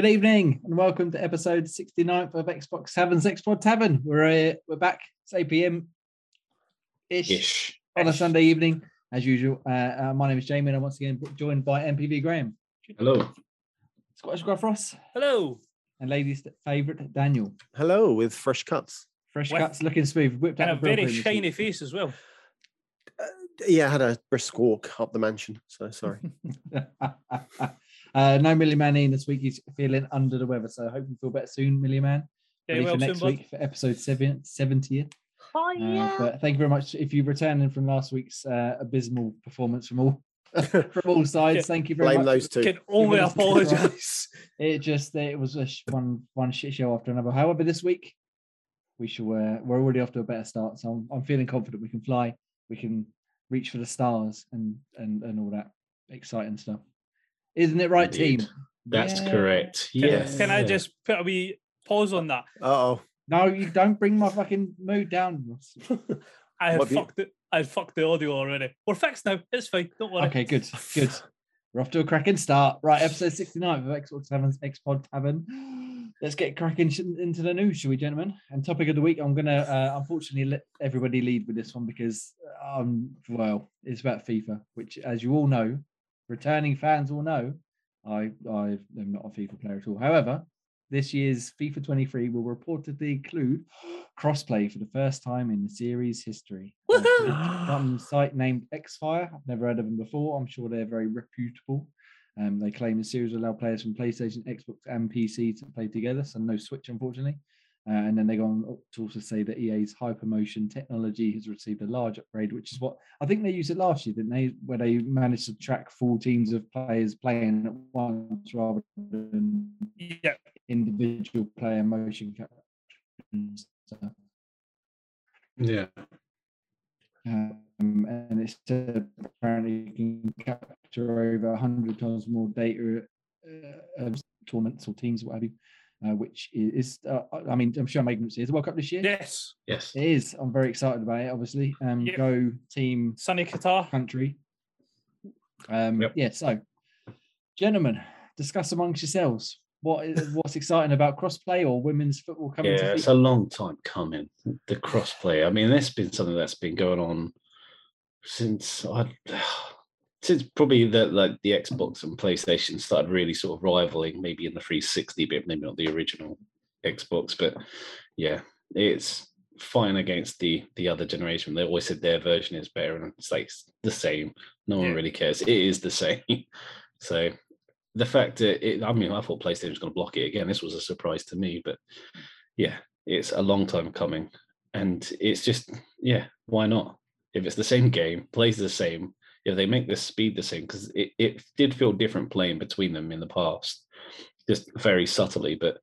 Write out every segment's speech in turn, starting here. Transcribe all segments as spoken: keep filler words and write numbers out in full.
Good evening and welcome to episode sixty-ninth of Xbox Tavern's X-Pod Tavern. We're uh, we're back. It's eight p m ish on a Sunday evening, as usual. Uh, uh, my name is Jamie, and I'm once again joined by M P V Graham. Hello. Squash Graf Ross. Hello. And ladies' favourite Daniel. Hello, with fresh cuts. Fresh with, cuts, looking smooth, whipped and out. And a very shiny face as well. Uh, yeah, I had a brisk walk up the mansion, so sorry. Uh, no Millie Man in this week. He's feeling under the weather, so I hope you feel better soon, Millie Man. Ready well for next soon, week for episode seventieth. Oh, yeah. Uh, but thank you very much. If you're returning from last week's uh, abysmal performance from all from all sides, yeah. Thank you very Blame much. Blame those two. Can only apologise. It just it was a sh- one one shit show after another. However, this week we should uh, we're already off to a better start, so I'm, I'm feeling confident. We can fly. We can reach for the stars and and and all that exciting stuff. Isn't it right, Indeed. Team? That's yeah. correct. Yes. Can, can I just put a wee pause on that? Uh-oh. No, you don't bring my fucking mood down. I had fucked you? it. I had fucked the audio already. We're fixed now. It's fine. Don't worry. Okay, good. Good. We're off to a cracking start. Right, episode sixty-nine of Xbox Tavern's X-Pod Tavern. Let's get cracking into the news, shall we, gentlemen? And topic of the week, I'm going to, uh, unfortunately, let everybody lead with this one because, um, well, it's about FIFA, which, as you all know, returning fans will know I, I am not a FIFA player at all. However, this year's FIFA twenty-three will reportedly include crossplay for the first time in the series history. Woohoo! Some site named Xfire. I've never heard of them before. I'm sure they're very reputable. Um, they claim the series will allow players from PlayStation, Xbox, and P C to play together, so no Switch, unfortunately. Uh, and then they go on to also say that E A's hypermotion technology has received a large upgrade, which is what I think they used it last year, didn't they? Where they managed to track full teams of players playing at once rather than yeah. individual player motion captions. Yeah. Um, and it's apparently you can capture over one hundred times more data uh, of tournaments or teams, what have you. Uh, which is, uh, I mean, I'm sure I'm making it. Is the World Cup this year? Yes, yes, it is. I'm very excited about it. Obviously, um, yep. Go team, sunny Qatar country. Um, yep. Yeah. So, gentlemen, discuss amongst yourselves what is what's exciting about crossplay or women's football coming. Yeah, to it's FIFA. A long time coming. The crossplay. I mean, that's been something that's been going on since I. Since probably the, like the Xbox and PlayStation started really sort of rivaling, maybe in the three sixty bit, maybe not the original Xbox, but yeah, it's fighting against the the other generation. They always said their version is better, and it's like the same. No one yeah. really cares. It is the same. So the fact that it, I mean, I thought PlayStation was going to block it again. This was a surprise to me, but yeah, it's a long time coming, and it's just yeah, why not? If it's the same game, plays the same. If they make the speed the same, because it, it did feel different playing between them in the past, just very subtly. But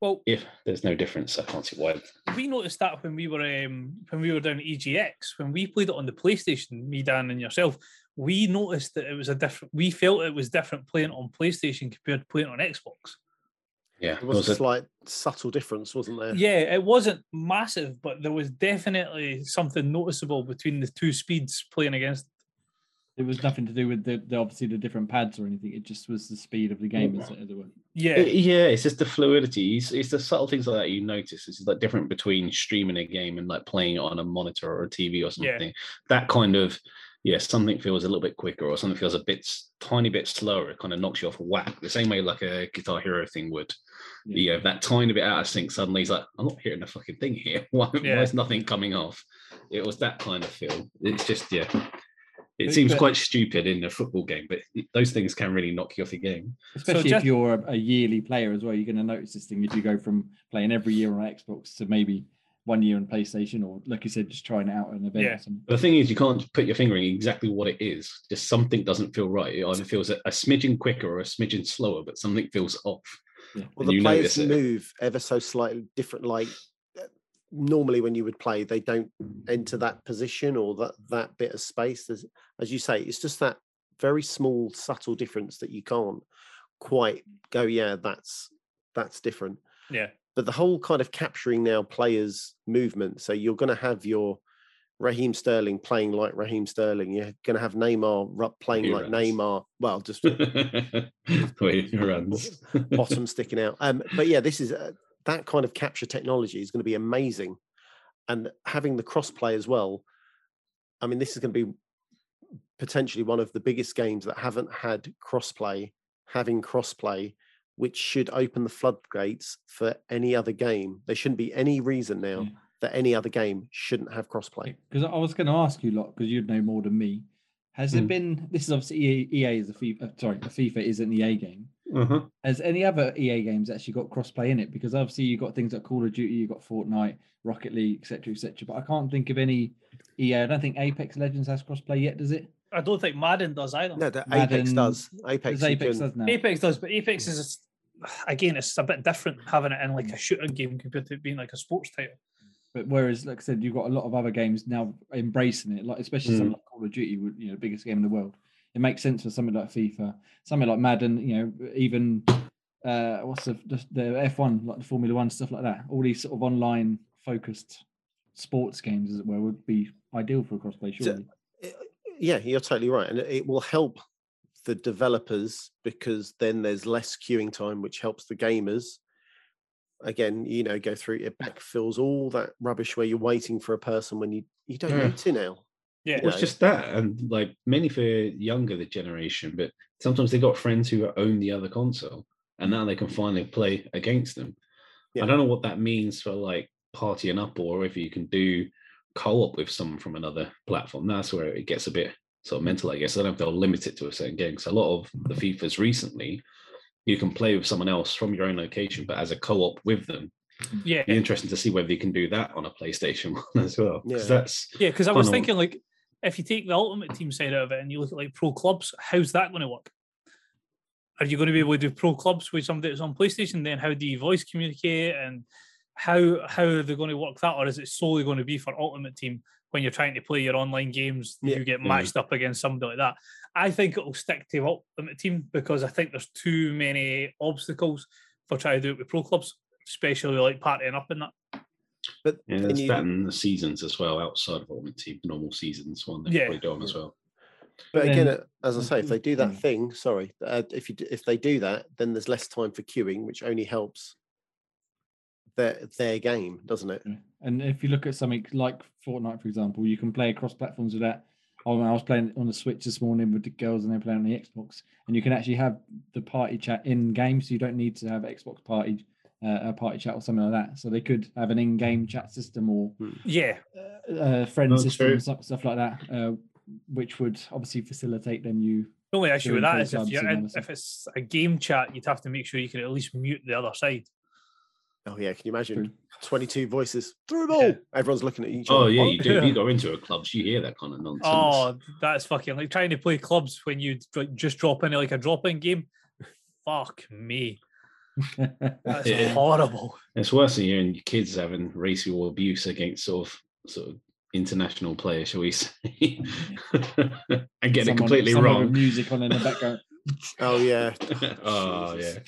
well, if there's no difference, I can't see why. We noticed that when we were um, when we were down at E G X, when we played it on the PlayStation, me, Dan, and yourself, we noticed that it was a different. We felt it was different playing on PlayStation compared to playing on Xbox. Yeah, there was, was a slight it? subtle difference, wasn't there? Yeah, it wasn't massive, but there was definitely something noticeable between the two speeds playing against. It was nothing to do with the, the obviously the different pads or anything. It just was the speed of the game. As it were. Yeah, it, yeah. It's just the fluidity. It's, it's the subtle things like that you notice. It's like different between streaming a game and like playing it on a monitor or a T V or something. Yeah. That kind of yeah, something feels a little bit quicker or something feels a bit tiny bit slower. It kind of knocks you off whack. The same way like a Guitar Hero thing would. Yeah, yeah that tiny bit out of sync. Suddenly he's like, I'm not hearing the fucking thing here. Why, yeah. why is nothing coming off? It was that kind of feel. It's just yeah. It seems quite stupid in a football game, but those things can really knock you off your game. Especially so just, if you're a, a yearly player as well, you're going to notice this thing as you go from playing every year on Xbox to maybe one year on PlayStation or, like you said, just trying it out at an event. Yeah. Or something. The thing is, you can't put your finger in exactly what it is. Just something doesn't feel right. It either feels a, a smidgen quicker or a smidgen slower, but something feels off. Yeah. Well, the players move ever so slightly different, like... Normally, when you would play, they don't enter that position or that, that bit of space. There's, as you say, it's just that very small, subtle difference that you can't quite go, yeah, that's that's different. Yeah. But the whole kind of capturing now players' movement. So you're going to have your Raheem Sterling playing like Raheem Sterling. You're going to have Neymar playing he like runs. Neymar. Well, just the way he runs, bottom sticking out. Um, but yeah, this is uh, that kind of capture technology is going to be amazing, and having the crossplay as well. I mean, this is going to be potentially one of the biggest games that haven't had crossplay. Having crossplay, which should open the floodgates for any other game. There shouldn't be any reason now. Yeah. That any other game shouldn't have crossplay. Because I was going to ask you lot, because you'd know more than me. Has mm. there been? This is obviously E A, E A is a FIFA. Sorry, the FIFA is an E A game. Uh-huh. Has any other E A games actually got crossplay in it? Because obviously you've got things like Call of Duty, you've got Fortnite, Rocket League, et cetera, et cetera. But I can't think of any E A. I don't think Apex Legends has crossplay yet, does it? I don't think Madden does either. No, the Madden, Apex does. Apex, does Apex does now. Apex does, but Apex is again, it's a bit different having it in like a shooter game compared to it being like a sports title. But whereas, like I said, you've got a lot of other games now embracing it, like especially mm. something like Call of Duty, you know, the biggest game in the world. It makes sense for something like FIFA, something like Madden, you know, even uh, what's the, the the F one, like the Formula One, stuff like that. All these sort of online focused sports games, as it were, would be ideal for a crossplay, surely. Yeah, you're totally right, and it will help the developers because then there's less queuing time, which helps the gamers. Again, you know, go through it backfills all that rubbish where you're waiting for a person when you, you don't yeah. need to now. Yeah, well, it's just that, and like mainly for younger the generation, but sometimes they got friends who own the other console, and now they can finally play against them. Yeah. I don't know what that means for like partying up, or if you can do co-op with someone from another platform. That's where it gets a bit sort of mental, I guess. I don't know if they'll limit it to a certain game. So a lot of the FIFAs recently, you can play with someone else from your own location, but as a co-op with them. Yeah, it'd be interesting to see whether you can do that on a PlayStation one as well. Yeah, that's yeah. Because I was thinking, like, if you take the Ultimate Team side out of it and you look at like pro clubs, how's that going to work? Are you going to be able to do pro clubs with somebody that's on PlayStation? Then how do you voice communicate, and how how are they going to work that, or is it solely going to be for Ultimate Team? When you're trying to play your online games, yeah. you get matched up against somebody like that. I think it will stick to Ultimate Team because I think there's too many obstacles for trying to do it with pro clubs, especially like partying up in that. But yeah, that's you, that in the seasons as well, outside of Ultimate Team, normal seasons one they yeah. probably do on as well. But again, then, as I say, if they do that yeah. thing, sorry, uh, if you if they do that, then there's less time for queuing, which only helps their their game, doesn't it? Yeah. And if you look at something like Fortnite, for example, you can play across platforms with that. I was playing on the Switch this morning with the girls, and they're playing on the Xbox, and you can actually have the party chat in game, so you don't need to have Xbox party uh, a party chat or something like that. So they could have an in-game chat system or yeah, uh, uh, friend Not system stuff, stuff like that, uh, which would obviously facilitate then you. The only issue with that is if you're in, if it's a game chat, you'd have to make sure you can at least mute the other side. Oh yeah, can you imagine? True. twenty-two voices through them all. Yeah. Everyone's looking at each other. Oh yeah, you do. If you go into a club, you hear that kind of nonsense. Oh, that's fucking like trying to play clubs when you just drop in like a drop-in game. Fuck me, that's yeah. horrible. It's worse than hearing your kids having racial abuse against sort of sort of international players, shall we say? And get it completely wrong. Music on in the background. Oh yeah. Oh Jesus. Yeah.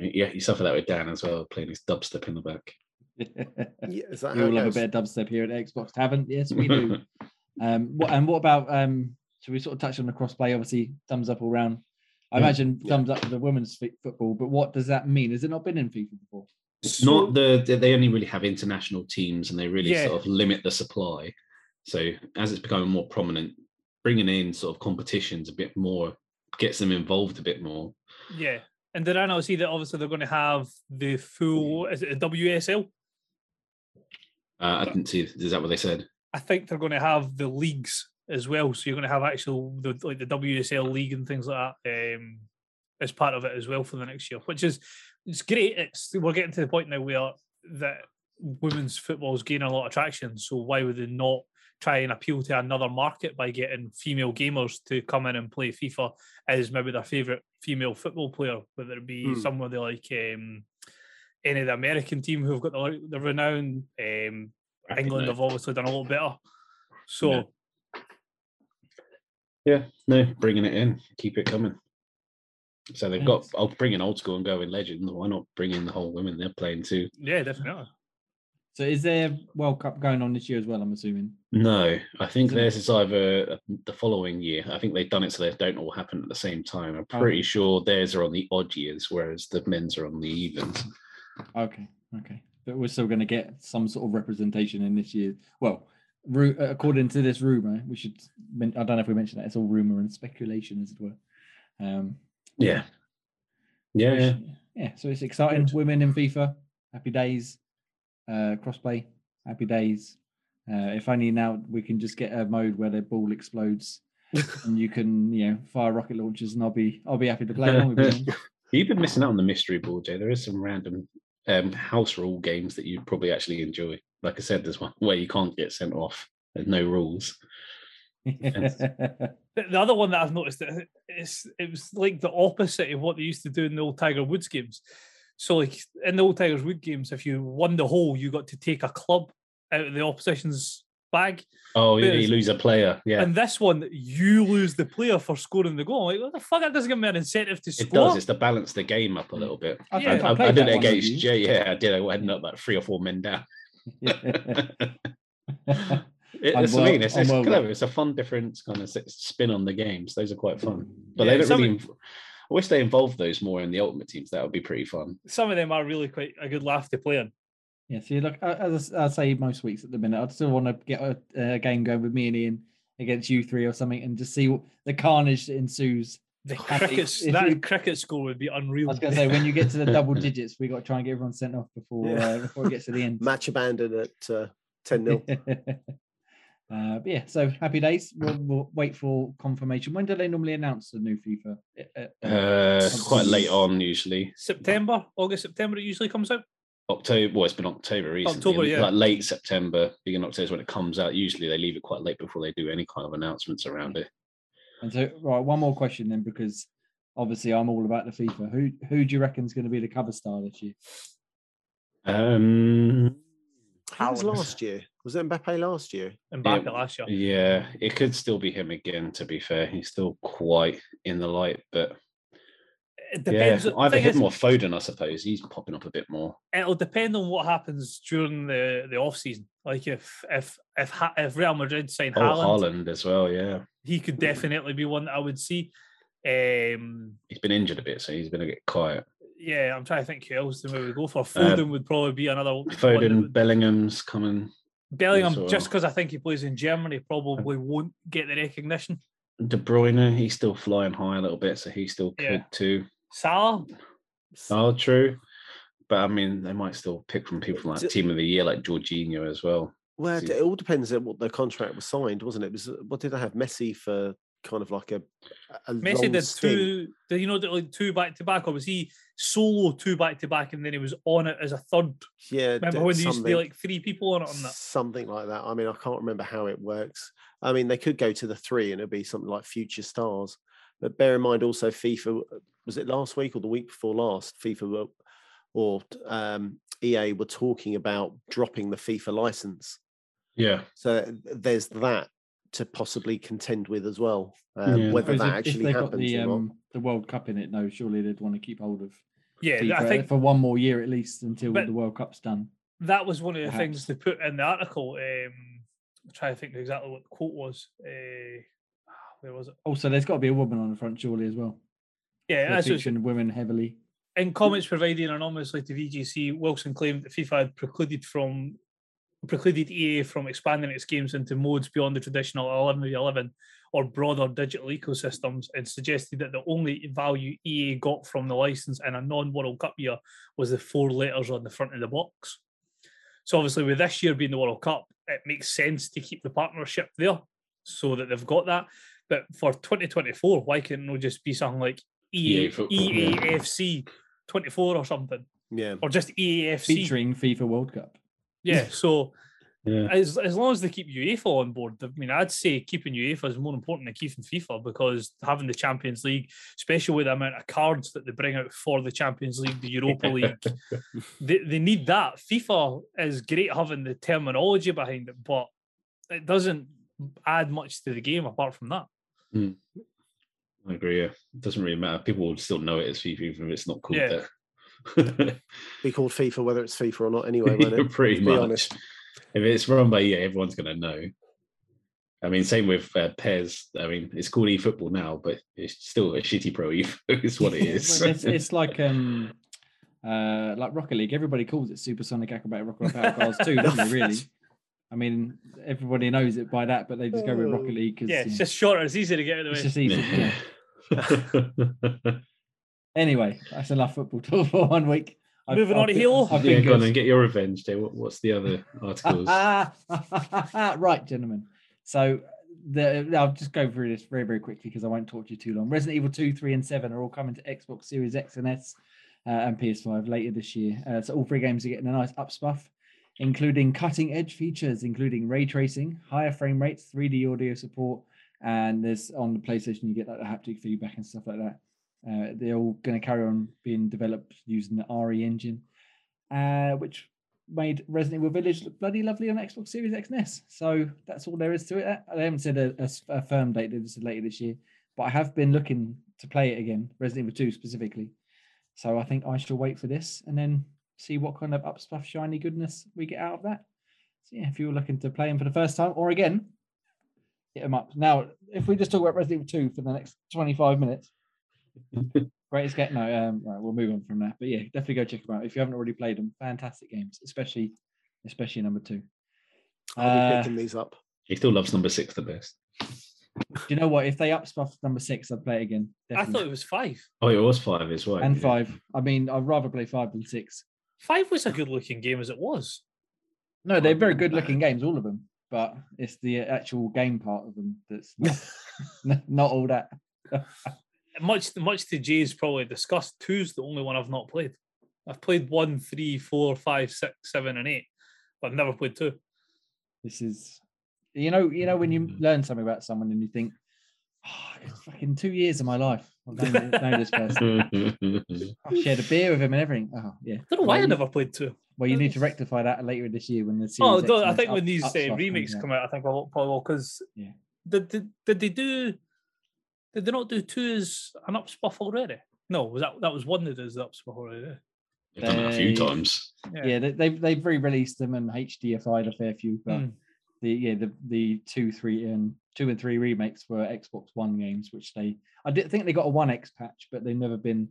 Yeah, you suffer that with Dan as well, playing his dubstep in the back. Yeah, is that we all have a bit of dubstep here at Xbox Tavern. Yes, we do. um, what, and what about, um, should we sort of touch on the crossplay? Obviously, thumbs up all round. I imagine yeah. thumbs up for the women's football, but what does that mean? Has it not been in FIFA before? It's not the, they only really have international teams and they really yeah. sort of limit the supply. So as it's becoming more prominent, bringing in sort of competitions a bit more, gets them involved a bit more. Yeah. And did I now see that obviously they're going to have the full, is it the W S L? Uh, I didn't see, is that what they said? I think they're going to have the leagues as well. So you're going to have actual, the, like the W S L league and things like that um, as part of it as well for the next year, which is, it's great. It's, we're getting to the point now where that women's football is gaining a lot of traction. So why would they not try and appeal to another market by getting female gamers to come in and play FIFA as maybe their favourite female football player, whether it be mm. somebody like um, any of the American team who've got the, the renowned, um, England have obviously done a lot better. So, yeah. yeah, no, bringing it in, keep it coming. So they've got, I'll bring in old school and go in legends. Why not bring in the whole women they're playing too? Yeah, definitely. So is there World Cup going on this year as well, I'm assuming? No, I think theirs is either the following year. I think they've done it so they don't all happen at the same time. I'm pretty okay. sure theirs are on the odd years, whereas the men's are on the evens. Okay, okay. But we're still going to get some sort of representation in this year. Well, ru- according to this rumour, we should... I don't know if we mentioned that. It's all rumour and speculation, as it were. Um, yeah. Yeah, yeah. Yeah, so it's exciting. Good. Women in FIFA, happy days. Uh, crossplay, happy days. Uh, if only now we can just get a mode where the ball explodes and you can, you know, fire rocket launchers, and I'll be, I'll be happy to play along with you. You've been missing out on the mystery ball, Jay. There is some random um, house rule games that you probably actually enjoy. Like I said, there's one where you can't get sent off. There's no rules. the, the other one that I've noticed is it was like the opposite of what they used to do in the old Tiger Woods games. So, like, in the old Tigers Wood games, if you won the hole, you got to take a club out of the opposition's bag. Oh, yeah, you lose a player, yeah. And this one, you lose the player for scoring the goal. I'm like, what the fuck? That doesn't give me an incentive to score. It does. It's to balance the game up a little bit. I, yeah, I, I, I did it against Jay. Yeah, I did. I ended up like three or four men down. It's well, I mean, it's, it's well clever. Well. It's a fun, different kind of spin on the games. Those are quite fun. But yeah, they don't really... Inv- I wish they involved those more in the Ultimate Teams. That would be pretty fun. Some of them are really quite a good laugh to play on. Yeah, so look, as I say most weeks at the minute, I'd still want to get a, a game going with me and Ian against you three or something and just see what the carnage that ensues. The crickets, if, if that you, cricket score would be unreal. I was going to say, when you get to the double digits, we got to try and get everyone sent off before yeah. uh, before it gets to the end. Match abandoned at uh, ten nil. Uh, but yeah, so happy days. We'll, we'll wait for confirmation. When do they normally announce the new FIFA? Uh, uh, quite late on, usually. September, August, September, it usually comes out. October, well, it's been October recently. October, yeah. Like late September, beginning October is when it comes out. Usually they leave it quite late before they do any kind of announcements around it. And so, right, one more question then, because obviously I'm all about the FIFA. Who who do you reckon is going to be the cover star this year? Um... How was last year? Was it Mbappe last year? Mbappe yeah, last year. Yeah, it could still be him again, to be fair. He's still quite in the light, but... It depends. Yeah, either him or Foden, I suppose. He's popping up a bit more. It'll depend on what happens during the, the off-season. Like, if if if, if Real Madrid sign oh, Haaland... Haaland as well, yeah. He could definitely be one that I would see. Um, he's been injured a bit, so he's been a bit quiet. Yeah, I'm trying to think who else we would go for. Foden uh, would probably be another one. Foden, would... Bellingham's coming. Bellingham, sort of... just because I think he plays in Germany, probably won't get the recognition. De Bruyne, he's still flying high a little bit, so he still could yeah. too. Salah? Salah, true. But, I mean, they might still pick from people like D- Team of the Year, like Jorginho as well. Well, it all depends on what the contract was signed, wasn't it? It was, what did I have? Messi for... kind of like a, a Messi did two, did you know, like two back to back, or was he solo two back to back and then he was on it as a third? Yeah, remember when they used to be like three people on it on that? Something like that. I mean, I can't remember how it works. I mean, they could go to the three and it'd be something like future stars. But bear in mind also, FIFA, was it last week or the week before last? FIFA were, or um, E A were talking about dropping the FIFA license. Yeah. So there's that to possibly contend with as well, um, yeah. whether that if, actually if happens. Got the, or um, the World Cup in it, though, surely they'd want to keep hold of. Yeah, FIFA I think for one more year at least until the World Cup's done. That was one of the perhaps. things they put in the article. Um, I'm trying to think exactly what the quote was. Uh, where was it? Also, there's got to be a woman on the front, surely as well. Yeah, that's featuring women heavily. In comments provided anonymously to V G C, Wilson claimed that FIFA had precluded from. precluded E A from expanding its games into modes beyond the traditional eleven v eleven or broader digital ecosystems, and suggested that the only value E A got from the license in a non-World Cup year was the four letters on the front of the box. So obviously with this year being the World Cup, it makes sense to keep the partnership there so that they've got that. But for twenty twenty-four, why can't it just be something like E A, E A F C twenty-four or something? Yeah. Or just E A F C. Featuring FIFA World Cup. Yeah, so yeah. As, as long as they keep UEFA on board, I mean, I'd say keeping UEFA is more important than keeping FIFA, because having the Champions League, especially with the amount of cards that they bring out for the Champions League, the Europa League, they, they need that. FIFA is great having the terminology behind it, but it doesn't add much to the game apart from that. Mm. I agree, yeah. It doesn't really matter. People will still know it as FIFA, even if it's not called yeah. that. Be called FIFA, whether it's FIFA or not, anyway. Won't it? Pretty much. Be honest. If it's run by E A, everyone's going to know. I mean, same with uh, P E S. I mean, it's called eFootball now, but it's still a shitty Pro Evo. It's what it is. It's, it's like um, uh, like Rocket League. Everybody calls it Supersonic Acrobatic Rocket Power Cars too, don't they? Really. I mean, everybody knows it by that, but they just go with Rocket League. Cause, yeah, it's just shorter. It's easier to get out of the way. It's just easier. Yeah. Anyway, that's enough football talk for one week. I've, Moving I've, on to heel. I've yeah, go on and get your revenge, Jay. What, what's the other articles? Right, gentlemen. So the, I'll just go through this very, very quickly because I won't talk to you too long. Resident Evil two, three, and seven are all coming to Xbox Series X and S uh, and P S five later this year. Uh, so all three games are getting a nice upspuff, including cutting-edge features, including ray tracing, higher frame rates, three D audio support, and there's on the PlayStation you get like the haptic feedback and stuff like that. Uh, they're all going to carry on being developed using the R E engine, uh, which made Resident Evil Village look bloody lovely on Xbox Series X and S. So that's all there is to it. They haven't said a, a, a firm date, they just said later this year, but I have been looking to play it again, Resident Evil two specifically. So I think I shall wait for this and then see what kind of upstuff shiny goodness we get out of that. So yeah, if you're looking to play them for the first time or again, hit them up. Now, if we just talk about Resident Evil two for the next twenty-five minutes, greatest get no um right, we'll move on from that, but yeah, definitely go check them out if you haven't already played them. Fantastic games, especially especially number two. I'll be picking these up. He still loves number six the best. Do you know what, if they upspuffed number six, I'd play it again, definitely. I thought it was five. Oh, it was five as well, and yeah. Five, I mean, I'd rather play five than six. Five was a good looking game as it was. No, they're very good looking games, all of them, but it's the actual game part of them that's not, not all that. Much, much to Jay's probably discussed, two's the only one I've not played. I've played one, three, four, five, six, seven, and eight, but I've never played two. This is, you know, you know when you learn something about someone and you think, oh, it's fucking two years of my life. I've known, known this person. I shared a beer with him and everything. Oh yeah. I don't know why well, I never played two. Well, you need to rectify that later this year when the series. Oh, no, I think when up, these uh, remakes come out, I think I will probably because yeah. Did, did did they do? Did they not do two as an upspuff already? No, was that that was one that does the upspuff already? They've done that a few times. Yeah, yeah they, they've they've re-released them and H D F I'd a fair few, but mm. the yeah the the two three and two and three remakes were Xbox One games, which they I did think they got a One X patch, but they've never been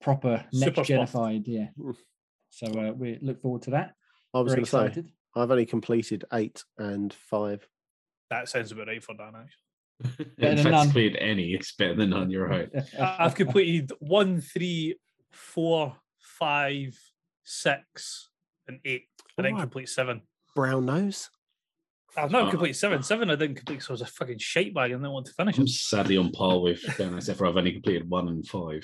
proper next genified. Yeah, so uh, we look forward to that. I was going to say I've only completed eight and five. That sounds about right for Dan actually. Better in fact, complete any, it's better than none, you're right. I've completed one, three, four, five, six, and eight. I didn't oh, complete seven. Brown nose? I've not oh. completed seven. Seven I didn't complete because I was a fucking shite bag and didn't want to finish it. I'm sadly on par with Dan, except for I've only completed one and five.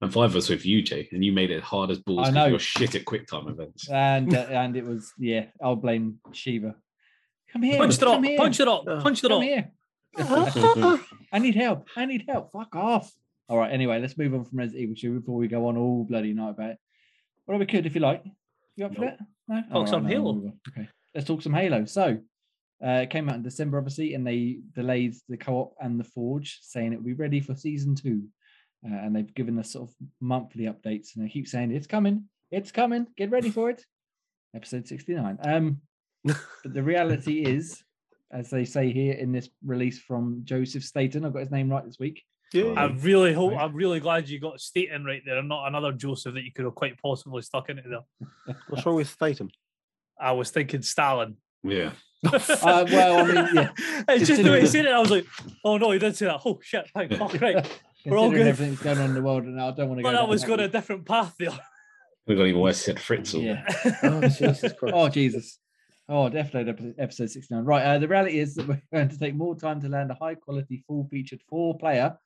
And five was with you, Jay, and you made it hard as balls because you're shit at quick time events. And uh, and it was, yeah, I'll blame Shiva. Come here. Punch it up. Punch it up. Punch it up. Come here. I need help. I need help. Fuck off. All right. Anyway, let's move on from Resident Evil two before we go on all bloody night about it. Well, we could if you like. You up for that? No? Talk some Halo. Okay. Let's talk some Halo. So uh, it came out in December, obviously, and they delayed the co-op and the Forge, saying it will be ready for Season two. Uh, and they've given us sort of monthly updates, and they keep saying, it's coming. It's coming. Get ready for it. Episode sixty-nine. Um. But the reality is, as they say here in this release from Joseph Staten, I've got his name right this week. Yeah. I really hope, I'm really glad you got Staten right there and not another Joseph that you could have quite possibly stuck into there. What's wrong with Staten? I was thinking Stalin. Yeah. uh, well, I mean, yeah. It's just the way he said it, I was like, oh no, he did say that. Oh shit, thank fuck, right. We're all good. Everything's going on in the world and I don't want to go. But I was going a different path there. We've got even worse said Fritzl. Yeah. Oh, Jesus Christ. Oh, Jesus. Oh, definitely episode sixty-nine. Right, uh, the reality is that we're going to take more time to land a high-quality, full-featured four-player.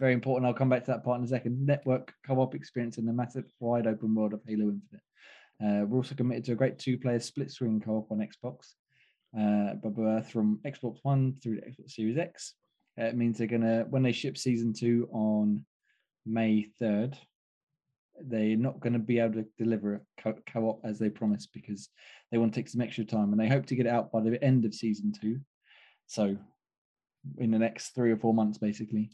Very important. I'll come back to that part in a second. Network co-op experience in the massive, wide-open world of Halo Infinite. Uh, we're also committed to a great two-player split-screen co-op on Xbox, uh, from Xbox One through to Xbox Series X. Uh, it means they're gonna, when they ship Season Two on May third, they're not going to be able to deliver a co-op as they promised because they want to take some extra time and they hope to get it out by the end of Season two. So in the next three or four months, basically.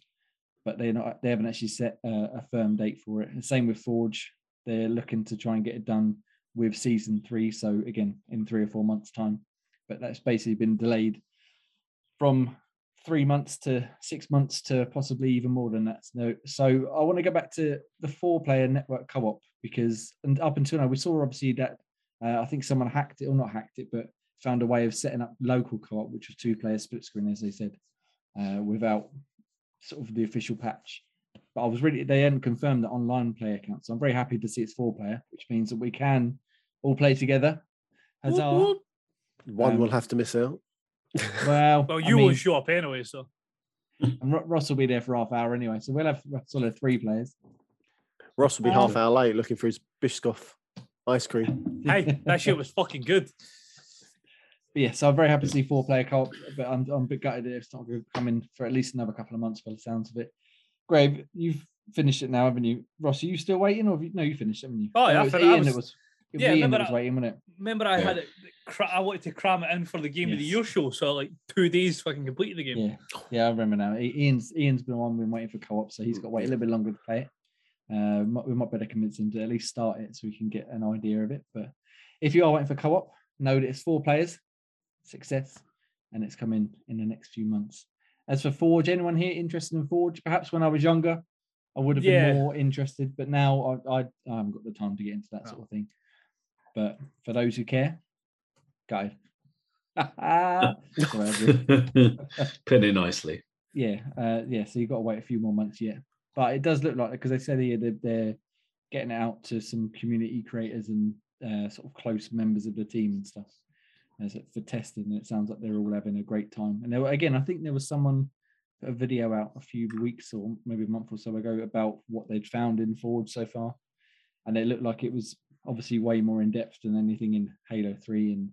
but they're not, they haven't actually set a, a firm date for it. And same with Forge. They're looking to try and get it done with season three. So again, in three or four months' time, but that's basically been delayed from three months to six months to possibly even more than that. No, so I want to go back to the four-player network co-op because, and up until now, we saw obviously that uh, I think someone hacked it or not hacked it, but found a way of setting up local co-op, which was two-player split screen, as they said, uh, without sort of the official patch. But I was really, they hadn't confirmed the online player count, so I'm very happy to see it's four-player, which means that we can all play together. Huzzah! Um, One will have to miss out. Well, well, you I mean, will show up anyway, so. And Ross will be there for half an hour anyway, so we'll have sort of three players. Ross will be oh. half hour late looking for his Biscoff ice cream. Hey, that shit was fucking good. But yeah, so I'm very happy to see four-player co-op, but I'm, I'm a bit gutted that it's not going to come in for at least another couple of months by the sounds of it. Grave, you've finished it now, haven't you? Ross, are you still waiting? Or have you, no, you finished, haven't you? Oh, yeah, no, it was Ian that was... It yeah, remember I, waiting, wasn't it? remember I yeah. had it. I wanted to cram it in for the game yes. of the year show, so like two days fucking completed the game. Yeah, yeah, I remember now. Ian's Ian's been one been waiting for co-op, so he's got to wait a little bit longer to play it. Uh, we might better convince him to at least start it so we can get an idea of it. But if you are waiting for co-op, know that it's four players, success, and it's coming in the next few months. As for Forge, anyone here interested in Forge? Perhaps when I was younger, I would have yeah. been more interested, but now I, I, I haven't got the time to get into that no. sort of thing. But for those who care, go. Pretty nicely. Yeah, uh, yeah. So you've got to wait a few more months yet. But it does look like, because they said here that they're getting it out to some community creators and uh, sort of close members of the team and stuff as for testing. And it sounds like they're all having a great time. And there were, again, I think there was someone put a video out a few weeks or maybe a month or so ago about what they'd found in Forge so far, and it looked like it was obviously way more in depth than anything in Halo three and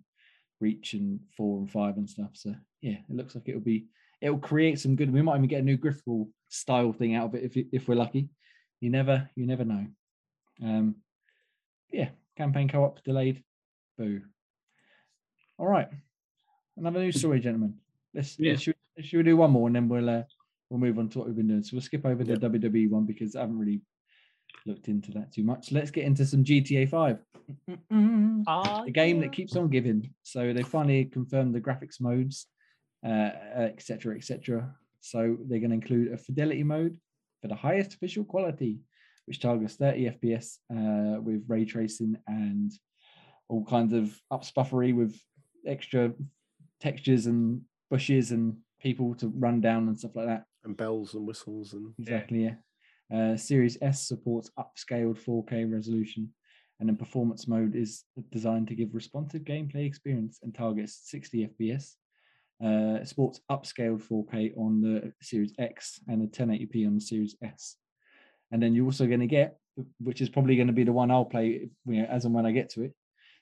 Reach and four and five and stuff. So yeah, it looks like it'll be, it'll create some good, we might even get a new Griffball style thing out of it if if we're lucky. You never, you never know. Um, yeah, campaign co-op delayed. Boo. All right. Another news story, gentlemen. Let's, yeah. let's should, should we do one more and then we'll, uh, we'll move on to what we've been doing. So we'll skip over the yeah. W W E one because I haven't really looked into that too much. Let's get into some G T A five, oh, the game yeah. that keeps on giving. So they finally confirmed the graphics modes, etc, uh, etc. Et so they're going to include a fidelity mode for the highest visual quality, which targets thirty F P S uh, with ray tracing and all kinds of upspuffery with extra textures and bushes and people to run down and stuff like that. And bells and whistles and exactly, yeah. Uh, Series S supports upscaled four K resolution, and then performance mode is designed to give responsive gameplay experience and targets sixty F P S. Uh, sports upscaled four K on the Series X and a ten eighty p on the Series S. And then you're also going to get, which is probably going to be the one I'll play, you know, as and when I get to it,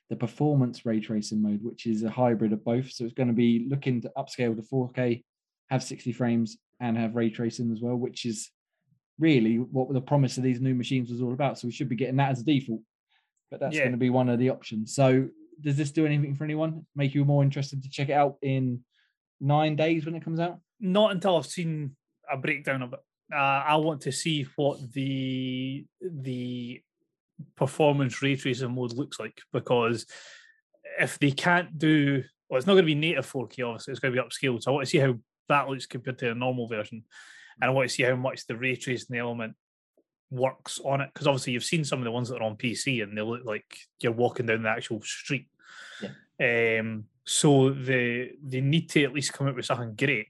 the performance ray tracing mode, which is a hybrid of both. So it's going to be looking to upscale to four K, have sixty frames, and have ray tracing as well, which is really what the promise of these new machines was all about. So we should be getting that as a default, but that's yeah. going to be one of the options. So does this do anything for anyone? Make you more interested to check it out in nine days when it comes out? Not until I've seen a breakdown of it. Uh, I want to see what the the performance ray tracing mode looks like, because if they can't do, well, it's not going to be native four K, obviously, it's going to be upscaled. So I want to see how that looks compared to a normal version. And I want to see how much the ray tracing element works on it. Because obviously you've seen some of the ones that are on P C and they look like you're walking down the actual street. Yeah. Um, so they, they need to at least come up with something great.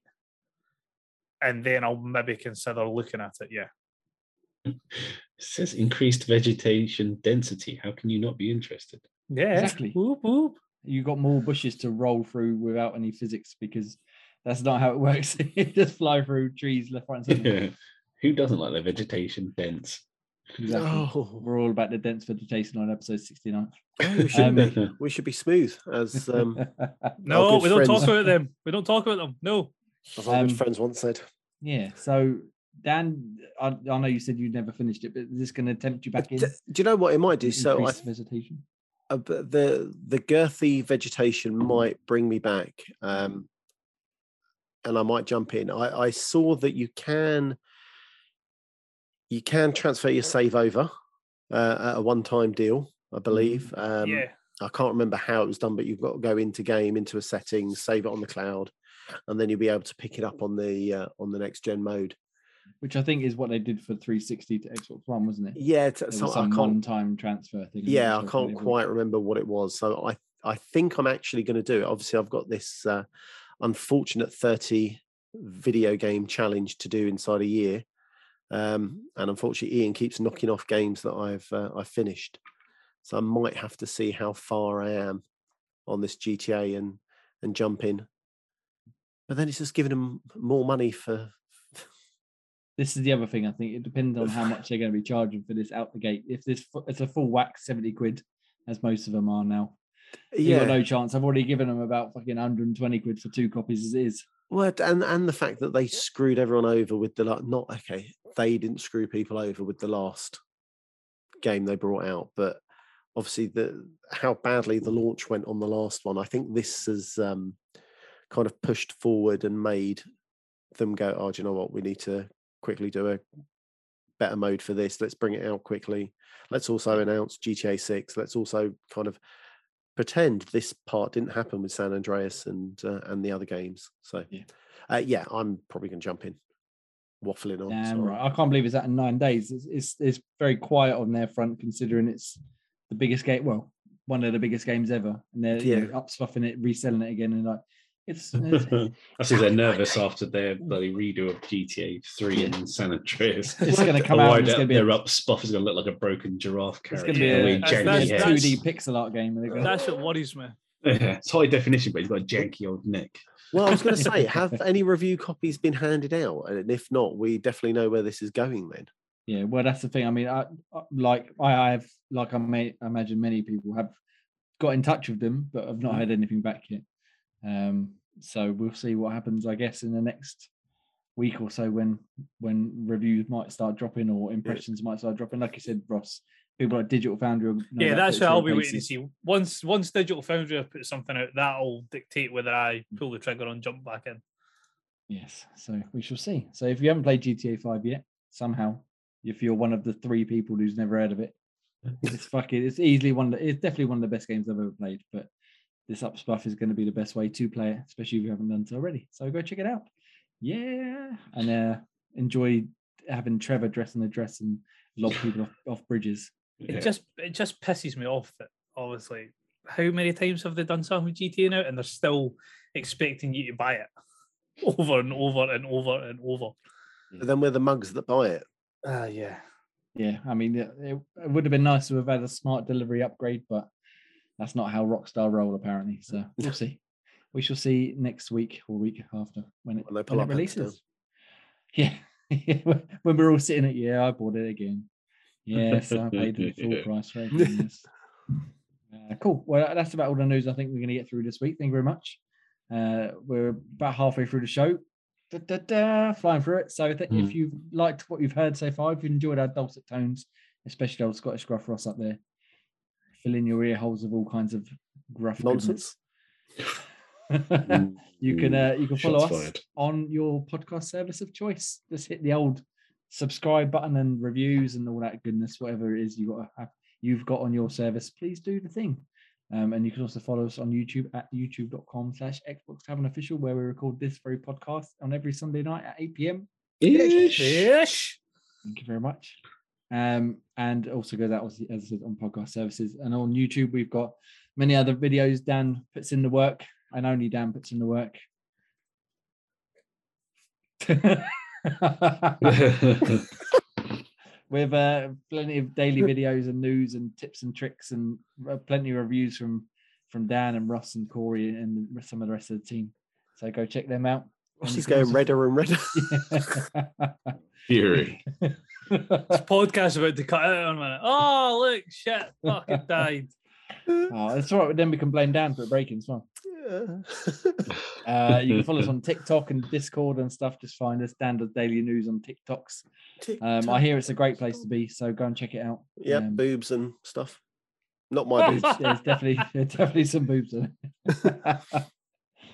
And then I'll maybe consider looking at it, yeah. It says increased vegetation density. How can you not be interested? Yeah, exactly. Whoop, whoop. You got more bushes to roll through without any physics, because that's not how it works. It just fly through trees left, right, and center. Yeah. Who doesn't like their vegetation dense? Exactly. Oh. We're all about the dense vegetation on episode sixty-nine. We should, um, be, we should be smooth. As um, no, we don't friends. talk about them. We don't talk about them. No, as our um, good friends once said. Yeah. So Dan, I, I know you said you never finished it, but is this going to tempt you back in? Do, do you know what it might do? So I, vegetation. Uh, the the girthy vegetation might bring me back. Um, And I might jump in. I, I saw that you can You can transfer your save over uh, at a one-time deal, I believe. Um, yeah. I can't remember how it was done, but you've got to go into game, into a setting, save it on the cloud, and then you'll be able to pick it up on the uh, on the next gen mode. Which I think is what they did for three sixty to Xbox One, wasn't it? Yeah, t- so some I can't, one-time transfer thing. Yeah, I can't quite was. remember what it was. So I, I think I'm actually going to do it. Obviously, I've got this uh, unfortunate thirty video game challenge to do inside a year, um, and unfortunately, Ian keeps knocking off games that I've uh, I've finished. So I might have to see how far I am on this G T A and and jump in. But then it's just giving them more money for. This is the other thing. I think it depends on how much they're going to be charging for this out the gate. If this it's a full whack, seventy quid, as most of them are now. You yeah, got no chance. I've already given them about fucking one hundred twenty quid for two copies as it is. Well, and and the fact that they screwed everyone over with the like, not okay. They didn't screw people over with the last game they brought out, but obviously the how badly the launch went on the last one. I think this has um, kind of pushed forward and made them go, oh, do you know what? We need to quickly do a better mode for this. Let's bring it out quickly. Let's also announce G T A six. Let's also kind of pretend this part didn't happen with San Andreas and uh, and the other games. So yeah, uh, yeah I'm probably going to jump in. Waffling on. Um, right. I can't believe it's out in nine days. It's, it's it's very quiet on their front considering it's the biggest game. Well, one of the biggest games ever, and they're yeah. you know, up stuffing it, reselling it again, and like. It's, it's, I think they're nervous after their bloody redo of G T A three in San Andreas. It's going to come out. It's going to be their up spoff is going to look like a broken giraffe character. It's going to be a two D pixel art game. That's what worries me. Yeah, it's high definition, but he's got a janky old neck. Well, I was going to say, have any review copies been handed out? And if not, we definitely know where this is going then. Yeah, well, that's the thing. I mean, I like I have, like I, may, I imagine many people have got in touch with them, but I've not mm. heard anything back yet. Um, so we'll see what happens, I guess, in the next week or so when when reviews might start dropping or impressions yeah. might start dropping. Like you said, Ross, people like Digital Foundry. Will yeah, that's what I'll be waiting to see. Once once Digital Foundry have put something out, that'll dictate whether I pull the trigger on jump back in. Yes, so we shall see. So if you haven't played G T A five yet, somehow, if you're one of the three people who's never heard of it, it's fucking, it's easily one of the, it's definitely one of the best games I've ever played, but this up stuff is going to be the best way to play it, especially if you haven't done so already. So go check it out. Yeah. And uh, enjoy having Trevor dress in the dress and lob people off, off bridges. It yeah. just it just pisses me off that, obviously, how many times have they done something with G T A now and they're still expecting you to buy it over and over and over and over. But then we're the mugs that buy it. Ah, uh, yeah. Yeah, I mean, it, it would have been nice to have had a smart delivery upgrade, but that's not how Rockstar roll, apparently. So we'll see. We shall see next week or week after when it, when when it releases. Yeah. When we're all sitting at, yeah, I bought it again. Yes, I paid the full yeah. price for it. uh, cool. Well, that's about all the news I think we're going to get through this week. Thank you very much. Uh, we're about halfway through the show. Da, da, da, flying through it. So th- mm. if you've liked what you've heard so far, if you've enjoyed our dulcet tones, especially old Scottish Graf Ross up there, fill in your ear holes of all kinds of gruff nonsense. you can uh, you can follow Shots us fired. on your podcast service of choice. Just hit the old subscribe button and reviews and all that goodness, whatever it is you got have, you've got on your service. Please do the thing. Um, and you can also follow us on YouTube at youtube dot com slash Xbox Tavern Official, where we record this very podcast on every Sunday night at eight p.m. Ish. Ish. Thank you very much. Um, and also goes out, as I said, on podcast services. And on YouTube, we've got many other videos. Dan puts in the work, and only Dan puts in the work. With uh, plenty of daily videos and news and tips and tricks and uh, plenty of reviews from, from Dan and Ross and Corey and some of the rest of the team. So go check them out. Ross is going redder and redder. Fury. This podcast about to cut out on a minute. Oh, look, shit, fucking died. Oh, that's all right. Then we can blame Dan for breaking as well. Yeah. Uh, you can follow us on TikTok and Discord and stuff. Just find us, Dan does daily news on TikToks. TikTok. Um, I hear it's a great place to be, so go and check it out. Yeah, um, boobs and stuff. Not my boobs. There's definitely, there's definitely some boobs in it.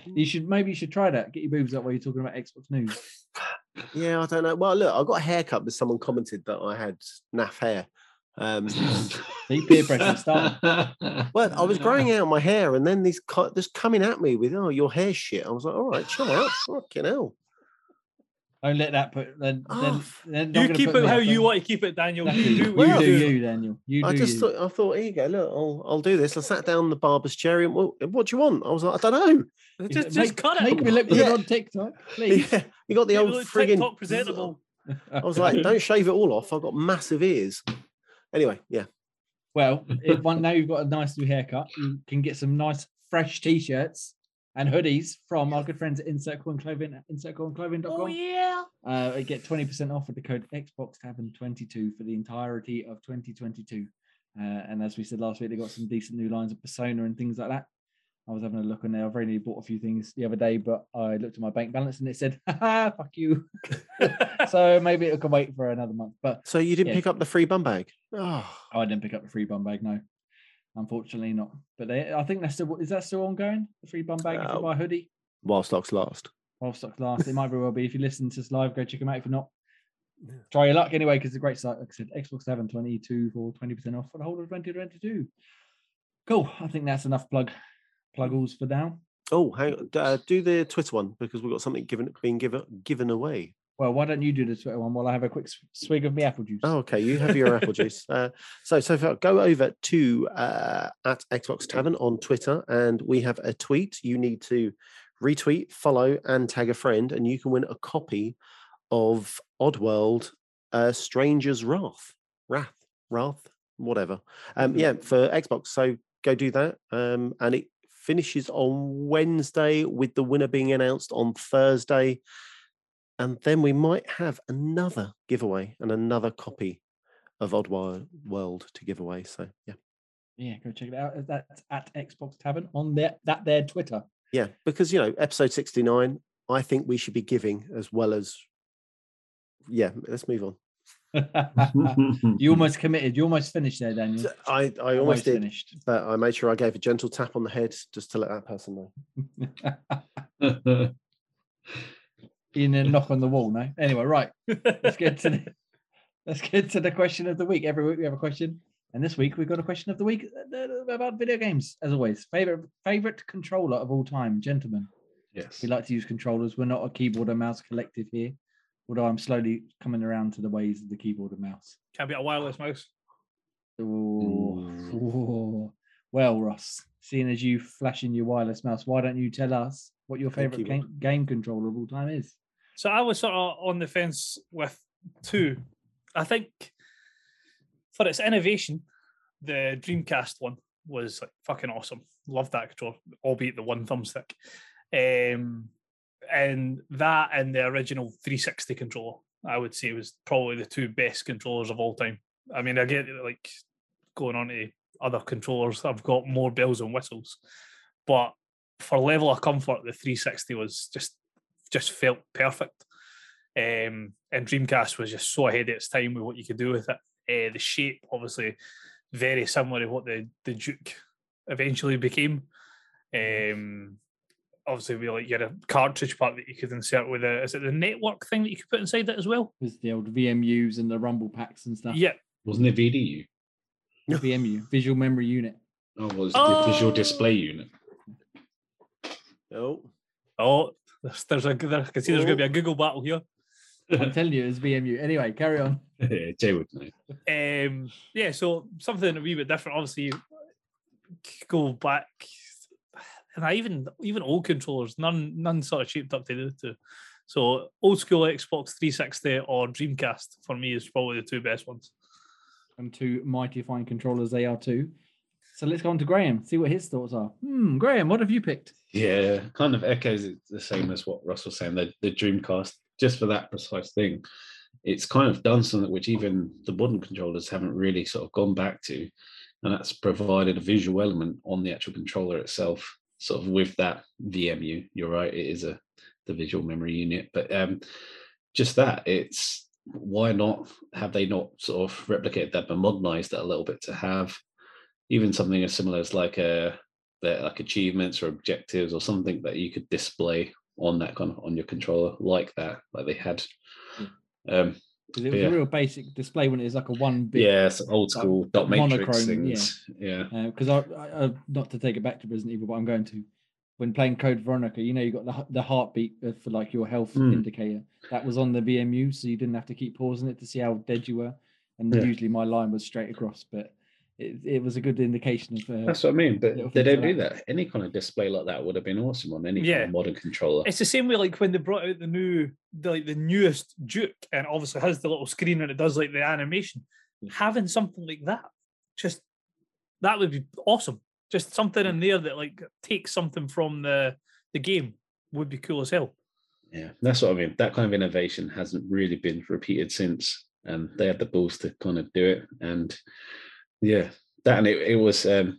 You should maybe you should try that. Get your boobs up while you're talking about Xbox news. Yeah, I don't know. Well, look, I got a haircut because someone commented that I had naff hair. Um, peer pressure start. Well, I was growing out my hair, and then this co- this coming at me with, "Oh, your hair's shit." I was like, "All right, chill out, fucking hell." Don't let that put. Then, oh, then, then you keep put it how you want to keep it, Daniel. Exactly. You do, well, you, do you, Daniel. You do I just you. thought, I thought, here you go. Look, I'll, I'll do this. I sat down the barber's chair, and well, what do you want? I was like, I don't know. Just, just, just make, cut it. Make me look good yeah. on TikTok, please. Yeah. You got the People old frigging TikTok presentable. I was like, don't shave it all off. I've got massive ears. Anyway, yeah. Well, if one now you've got a nice new haircut, you can get some nice fresh t-shirts and hoodies from our good friends at Insert Coin Clothing at insert coin clothing dot com. Oh yeah. Uh, get twenty percent off with the code Xbox Tavern twenty-two for the entirety of twenty twenty-two. Uh, and as we said last week, they got some decent new lines of Persona and things like that. I was having a look on there. I've already bought a few things the other day, but I looked at my bank balance and it said, "Ha fuck you." So maybe it can wait for another month. But so you didn't yeah. pick up the free bum bag? Oh. oh, I didn't pick up the free bum bag. No. Unfortunately not, but they, I think that's still, is that still ongoing? The free bum bag uh, if you buy a hoodie? While stock's last. While stock's last. It might very well be. If you listen to this live, go check them out. If not, yeah. try your luck anyway, because it's a great site. Like I said, Xbox Tavern twenty-two for twenty percent off for the whole of twenty twenty-two. Cool. I think that's enough plug pluggles for now. Oh, hang on. Uh, do the Twitter one, because we've got something given being given given away. Well, why don't you do the Twitter one while I have a quick swig of my apple juice? Oh, okay. You have your apple juice. Uh, so, so go over to uh, at Xbox Tavern on Twitter, and we have a tweet. You need to retweet, follow, and tag a friend, and you can win a copy of Oddworld uh, Stranger's Wrath. Wrath, Wrath, whatever. Um, yeah, for Xbox. So go do that. Um, and it finishes on Wednesday, with the winner being announced on Thursday. And then we might have another giveaway and another copy of Oddworld to give away. So, yeah. Yeah, go check it out. That's at Xbox Tavern on their, that their Twitter. Yeah, because, you know, episode sixty-nine, I think we should be giving as well as... Yeah, let's move on. You almost committed. You almost finished there, Daniel. I, I almost, almost did, finished. But I made sure I gave a gentle tap on the head just to let that person know. In a knock on the wall, no? Anyway, right. Let's get to the, let's get to the question of the week. Every week we have a question, and this week we've got a question of the week about video games. As always, favorite favorite controller of all time, gentlemen. Yes, we like to use controllers. We're not a keyboard and mouse collective here, although I'm slowly coming around to the ways of the keyboard and mouse. Can be a wireless mouse. Ooh. Ooh. Well, Ross, seeing as you flashing your wireless mouse, why don't you tell us what your favorite game, game controller of all time is? So I was sort of on the fence with two. I think for its innovation, the Dreamcast one was like fucking awesome. Loved that controller, albeit the one thumbstick. Um, and that and the original three sixty controller, I would say, was probably the two best controllers of all time. I mean, I get like going on to other controllers, I've got more bells and whistles, but for level of comfort, the three sixty was just just felt perfect. Um, and Dreamcast was just so ahead of its time with what you could do with it. Uh, the shape, obviously, very similar to what the, the Duke eventually became. Um, obviously, we like you had a cartridge part that you could insert with a, is it the network thing that you could put inside it as well? It was the old V M Us and the Rumble Packs and stuff. Yeah. Wasn't it V D U? No. V M U, Visual Memory Unit. Oh, well, it was oh. the Visual Display Unit. Oh. Oh. There's, there's a, there, I can see there's going to be a Google battle here. I'm telling you, it's V M U. Anyway, carry on. Yeah, Jay would know. Um, yeah, so something a wee bit different. Obviously, go back, and I even even old controllers, none none sort of shaped up to the two. So old school Xbox three sixty or Dreamcast for me is probably the two best ones. And two mighty fine controllers they are too. So let's go on to Graham, see what his thoughts are. Hmm, Graham, what have you picked? Yeah, kind of echoes the same as what Russ was saying, the, the Dreamcast, just for that precise thing. It's kind of done something which even the modern controllers haven't really sort of gone back to, and that's provided a visual element on the actual controller itself, sort of with that V M U. You're right, it is a the visual memory unit, but um, just that, it's why not have they not sort of replicated that but modernized that a little bit to have even something as similar as like a like achievements or objectives or something that you could display on that con- on your controller like that, like they had. Um, it was yeah. a real basic display when it was like a one bit. Yeah, it's old school like, dot matrix things. Yeah, because yeah. uh, I, I, not to take it back to Resident Evil, but I'm going to. When playing Code Veronica, you know you got the the heartbeat for like your health mm. indicator that was on the V M U, so you didn't have to keep pausing it to see how dead you were. And yeah. usually my line was straight across, but it, it was a good indication of. Uh, That's what I mean, but they don't like do that. that. Any kind of display like that would have been awesome on any yeah. kind of modern controller. It's the same way, like when they brought out the new, the, like the newest Duke, and obviously has the little screen and it does like the animation. Mm. Having something like that, just that would be awesome. Just something in there that like takes something from the the game would be cool as hell. Yeah, that's what I mean. That kind of innovation hasn't really been repeated since, and they had the balls to kind of do it. And yeah, that and it, it was um,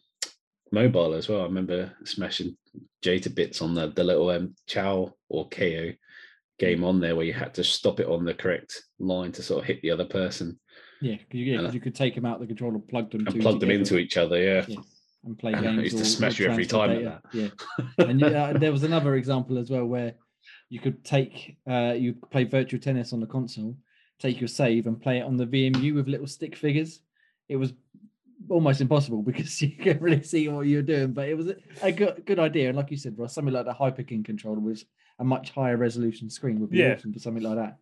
mobile as well. I remember smashing Jay to bits on the the little um, Chow or K O game on there where you had to stop it on the correct line to sort of hit the other person. Yeah, because you, yeah, you could take them out the controller, plug them and two plug together. them into each other. Yeah. yeah. And play games. I used to smash you every time at that. Yeah, and uh, there was another example as well where you could take, uh, you play virtual tennis on the console, take your save and play it on the V M U with little stick figures. It was almost impossible because you couldn't really see what you were doing, but it was a, a good, good idea. And like you said, Ross, something like the Hyperkin controller with a much higher resolution screen would be yeah. awesome for something like that,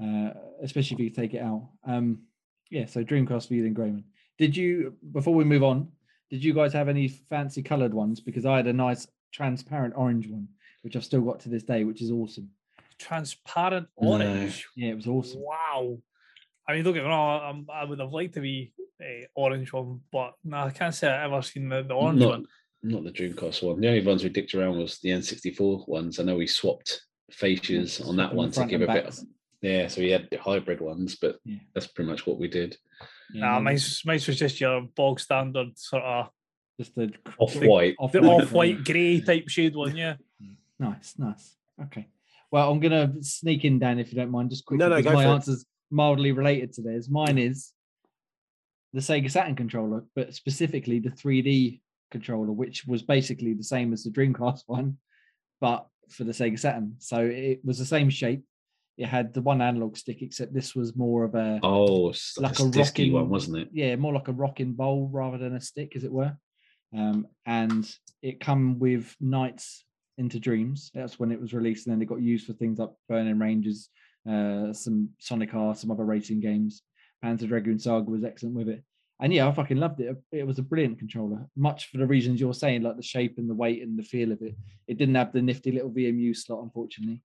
uh, especially if you take it out. Um, yeah, so Dreamcast for you then, Graham. Did you, before we move on, did you guys have any fancy coloured ones? Because I had a nice transparent orange one, which I've still got to this day, which is awesome. Transparent orange? No. Yeah, it was awesome. Wow. I mean, don't get me wrong, I, I would have liked to be an orange one, but no, I can't say I've ever seen the, the orange not, one. Not the Dreamcast one. The only ones we dicked around was the N sixty-four ones. I know we swapped faces on that one to give a bit... Yeah, so we had hybrid ones, but yeah. that's pretty much what we did. Nah, mine was just your bog standard sort of just the off-white, the off-white grey type shade one. Yeah, nice, nice. Okay, well, I'm gonna sneak in, Dan, if you don't mind, just quickly. No, no, go my for answer's it. Mildly related to theirs. Mine is the Sega Saturn controller, but specifically the three D controller, which was basically the same as the Dreamcast one, but for the Sega Saturn. So it was the same shape. It had the one analog stick, except this was more of a oh, like a, a rocking one, wasn't it? Yeah, more like a rocking bowl rather than a stick, as it were. Um, and it come with Nights into Dreams. That's when it was released, and then it got used for things like Burning Rangers, uh, some Sonic R, some other racing games. Panzer Dragoon Saga was excellent with it, and yeah, I fucking loved it. It was a brilliant controller, much for the reasons you're saying, like the shape and the weight and the feel of it. It didn't have the nifty little V M U slot, unfortunately.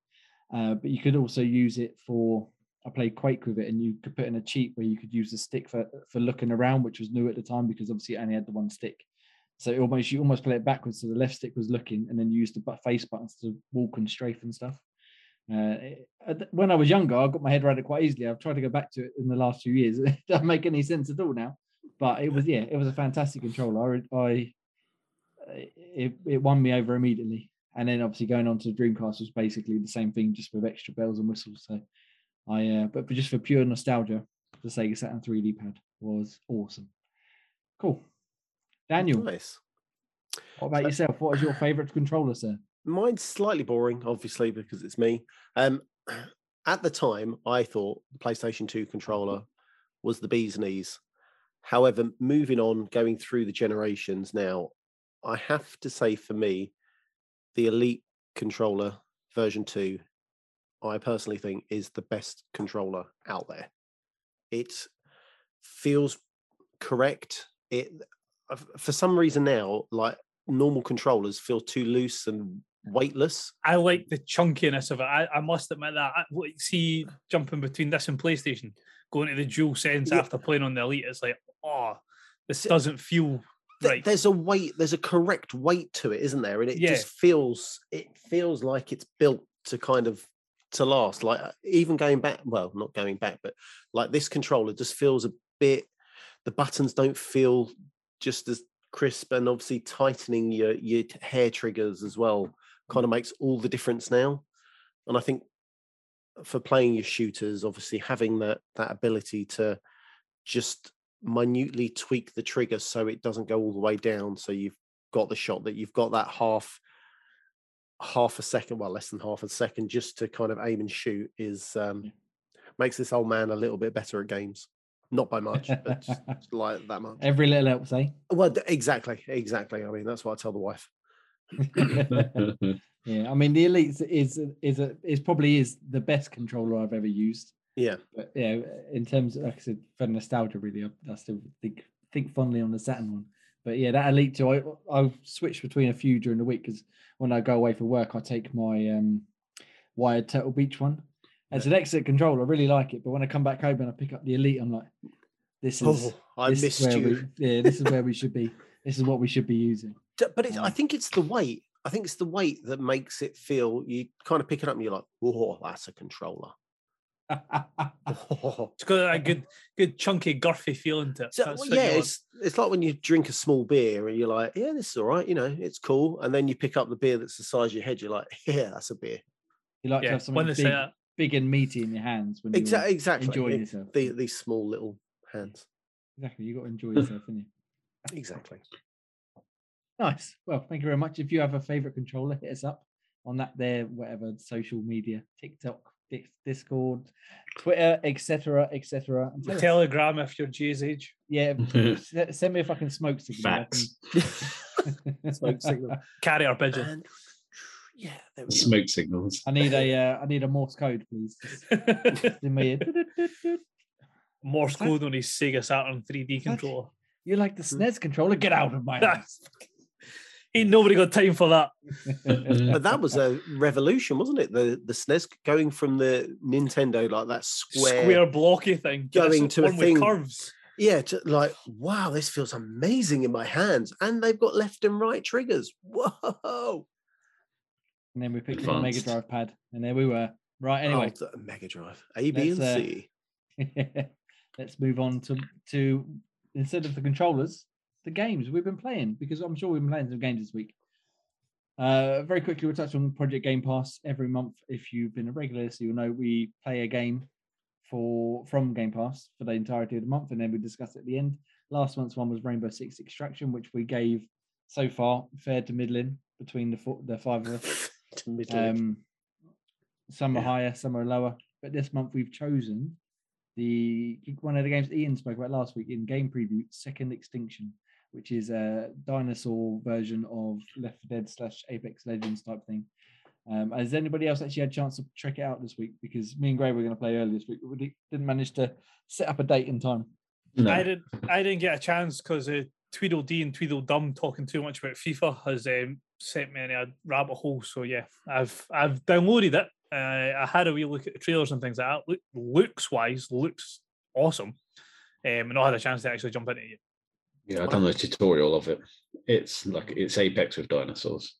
Uh, but you could also use it for, I played Quake with it, and you could put in a cheat where you could use the stick for, for looking around, which was new at the time because obviously it only had the one stick. So it almost you almost play it backwards. So the left stick was looking, and then you used the face buttons to walk and strafe and stuff. Uh, it, when I was younger, I got my head around it quite easily. I've tried to go back to it in the last few years. It doesn't make any sense at all now. But it was, yeah, it was a fantastic controller. I, I it, it won me over immediately. And then obviously going on to the Dreamcast was basically the same thing, just with extra bells and whistles. So I, uh, but just for pure nostalgia, the Sega Saturn three D pad was awesome. Cool. Daniel. Nice. What about so, yourself? What is your favourite controller, sir? Mine's slightly boring, obviously, because it's me. Um, at the time, I thought the PlayStation two controller was the bee's knees. However, moving on, going through the generations now, I have to say for me, the Elite controller version two, I personally think is the best controller out there. It feels correct. It for some reason now, like normal controllers feel too loose and weightless. I like the chunkiness of it. I, I must admit that. I, see, jumping between this and PlayStation, going to the DualSense yeah. after playing on the Elite, it's like, oh, this doesn't feel... Right. There's a weight, there's a correct weight to it, isn't there? And it yeah. just feels, it feels like it's built to kind of, to last. Like even going back, well, not going back, but like this controller just feels a bit, the buttons don't feel just as crisp, and obviously tightening your, your hair triggers as well kind of makes all the difference now. And I think for playing your shooters, obviously having that that ability to just minutely tweak the trigger so it doesn't go all the way down, so you've got the shot that you've got that half half a second, well, less than half a second, just to kind of aim and shoot is um, yeah. makes this old man a little bit better at games. Not by much, but just, just like that much. Every little helps, eh? Well, exactly, exactly. I mean, that's what I tell the wife. Yeah, I mean, the Elite is is a, is probably is the best controller I've ever used. Yeah, but yeah, in terms of, like I said, for nostalgia, really, I, I still think think fondly on the Saturn one. But yeah, that Elite two, I I've switched between a few during the week because when I go away for work, I take my um, wired Turtle Beach one. As an exit controller, I really like it, but when I come back home and I pick up the Elite, I'm like, "This is oh, I this missed is you. We, yeah, this is where we should be. This is what we should be using." But it's, um, I think it's the weight. I think it's the weight that makes it feel. You kind of pick it up and you're like, "Whoa, that's a controller." Oh. It's got a good, good chunky, girthy feeling to it. So, well, yeah, it's it's like when you drink a small beer and you're like, "Yeah, this is all right. You know, it's cool." And then you pick up the beer that's the size of your head. You're like, "Yeah, that's a beer." You like yeah, to have something when they big. Say that. Big and meaty in your hands when exactly, you're exactly. enjoying yourself. These the small little hands. Exactly. You've got to enjoy yourself, haven't you? Exactly. Nice. Well, thank you very much. If you have a favourite controller, hit us up on that there, whatever, social media, TikTok, Discord, Twitter, et cetera, et cetera. Telegram if you're Jay's age. Yeah. Send me a fucking smoke signal. Smoke signal. Carrier pigeon. And- Yeah, there we smoke go. Signals. I need a, uh, I need a Morse code, please. Morse code on his Sega Saturn three D controller. You like the S N E S controller? Get out of my house! Ain't nobody got time for that. But that was a revolution, wasn't it? The the S N E S going from the Nintendo like that square, square blocky thing, going to a thing with curves. Yeah, to, like, wow, this feels amazing in my hands, and they've got left and right triggers. Whoa. And then we picked up a Mega Drive pad, and there we were. Right, anyway. Oh, Mega Drive. A, B, and C. Uh, let's move on to, to, instead of the controllers, the games we've been playing, because I'm sure we've been playing some games this week. Uh, very quickly, we'll touch on Project Game Pass. Every month, if you've been a regular, so you'll know we play a game for from Game Pass for the entirety of the month, and then we discuss it at the end. Last month's one was Rainbow Six Extraction, which we gave, so far, fair to middling between the, four, the five of us. Um, some are yeah. higher, some are lower. But this month we've chosen the one of the games Ian spoke about last week in game preview, Second Extinction, which is a dinosaur version of Left four Dead slash Apex Legends type thing. Um, has anybody else actually had a chance to check it out this week? Because me and Gray were going to play earlier this week, but we didn't manage to set up a date in time. No. I didn't. I didn't get a chance because uh, Tweedledee and Tweedledum talking too much about FIFA has. Um, sent me in a rabbit hole, so yeah, I've I've downloaded it. Uh, I had a wee look at the trailers and things like that. Look, looks wise, looks awesome, um, and I had a chance to actually jump into it. Yeah, I've done the tutorial of it. It's like it's Apex with dinosaurs.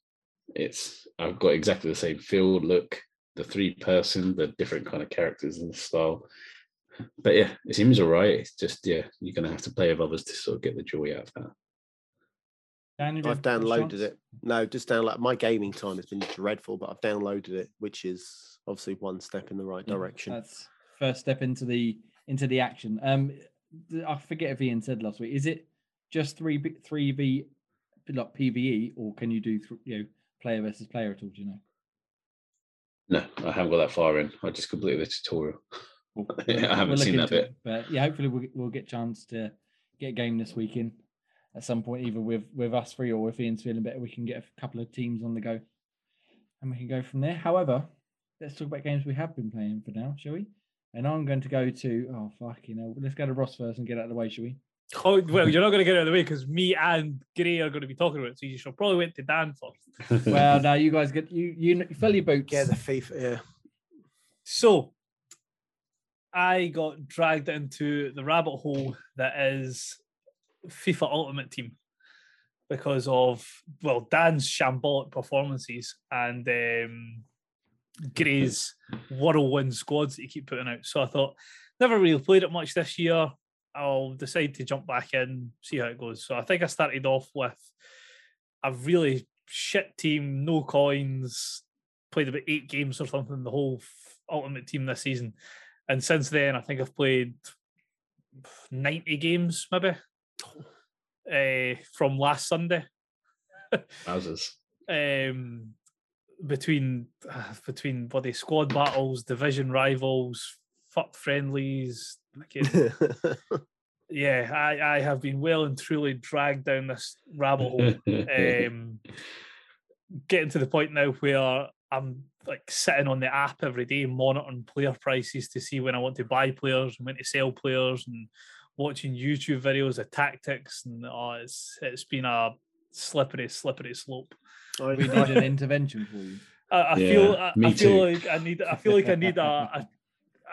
It's I've got exactly the same feel, look, the three person, the different kind of characters and style. But yeah, it seems alright. It's just yeah, you're gonna have to play with others to sort of get the joy out of that. Daniel, I've downloaded it. No, just download. My gaming time has been dreadful, but I've downloaded it, which is obviously one step in the right direction. That's first step into the into the action. Um, I forget if Ian said last week. Is it just three three v like P V E, or can you do th- you know player versus player at all? Do you know? No, I haven't got that far in. I just completed the tutorial. Well, yeah, I haven't seen that bit. It, but yeah, hopefully we'll, we'll get a chance to get a game this weekend. At some point, either with, with us three or if Ian's feeling better, we can get a couple of teams on the go and we can go from there. However, let's talk about games we have been playing for now, shall we? And I'm going to go to, oh, fuck, you know, let's go to Ross first and get out of the way, shall we? Oh, well, you're not going to get out of the way because me and Gray are going to be talking about it, so you should probably went to Dan first. Well, now you guys get, you, you fill your boots. Yeah, the FIFA, yeah. So, I got dragged into the rabbit hole that is FIFA Ultimate Team because of well Dan's shambolic performances and um, Gray's whirlwind squads that he keep putting out. So I thought, never really played it much this year. I'll decide to jump back in, see how it goes. So I think I started off with a really shit team, no coins, played about eight games or something, the whole Ultimate Team this season. And since then, I think I've played ninety games, maybe. Uh, from last Sunday. um, between uh, between bloody squad battles, division rivals, fuck friendlies. Yeah, I, I have been well and truly dragged down this rabbit hole. Um, getting to the point now where I'm like sitting on the app every day, monitoring player prices to see when I want to buy players and when to sell players, and watching YouTube videos of tactics. And oh, it's it's been a slippery, slippery slope. We need an intervention for you. I, I yeah, feel I, I feel like I need I feel like I need a. a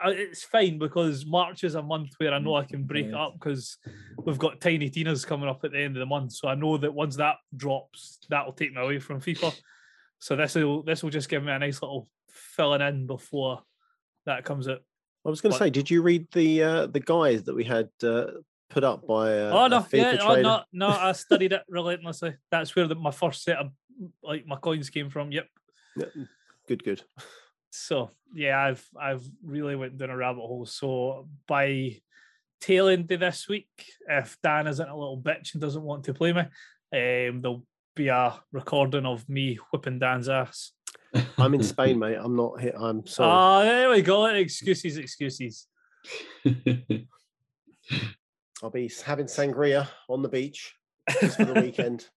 It's fine because March is a month where I know I can break it up because we've got Tiny Tina's coming up at the end of the month. So I know that once that drops, that will take me away from FIFA. So this will this will just give me a nice little filling in before that comes out. I was going to say, did you read the uh, the guide that we had uh, put up by uh, oh, no, a FIFA yeah, trader? Oh, no, no, I studied it relentlessly. That's where the, my first set of like my coins came from. Yep. Good, good. So yeah, I've I've really went down a rabbit hole. So by tail end of this week, if Dan isn't a little bitch and doesn't want to play me, um, there'll be a recording of me whipping Dan's ass. I'm in Spain, mate. I'm not here. I'm sorry. Oh, there we go. Excuses, excuses. I'll be having sangria on the beach just for the weekend.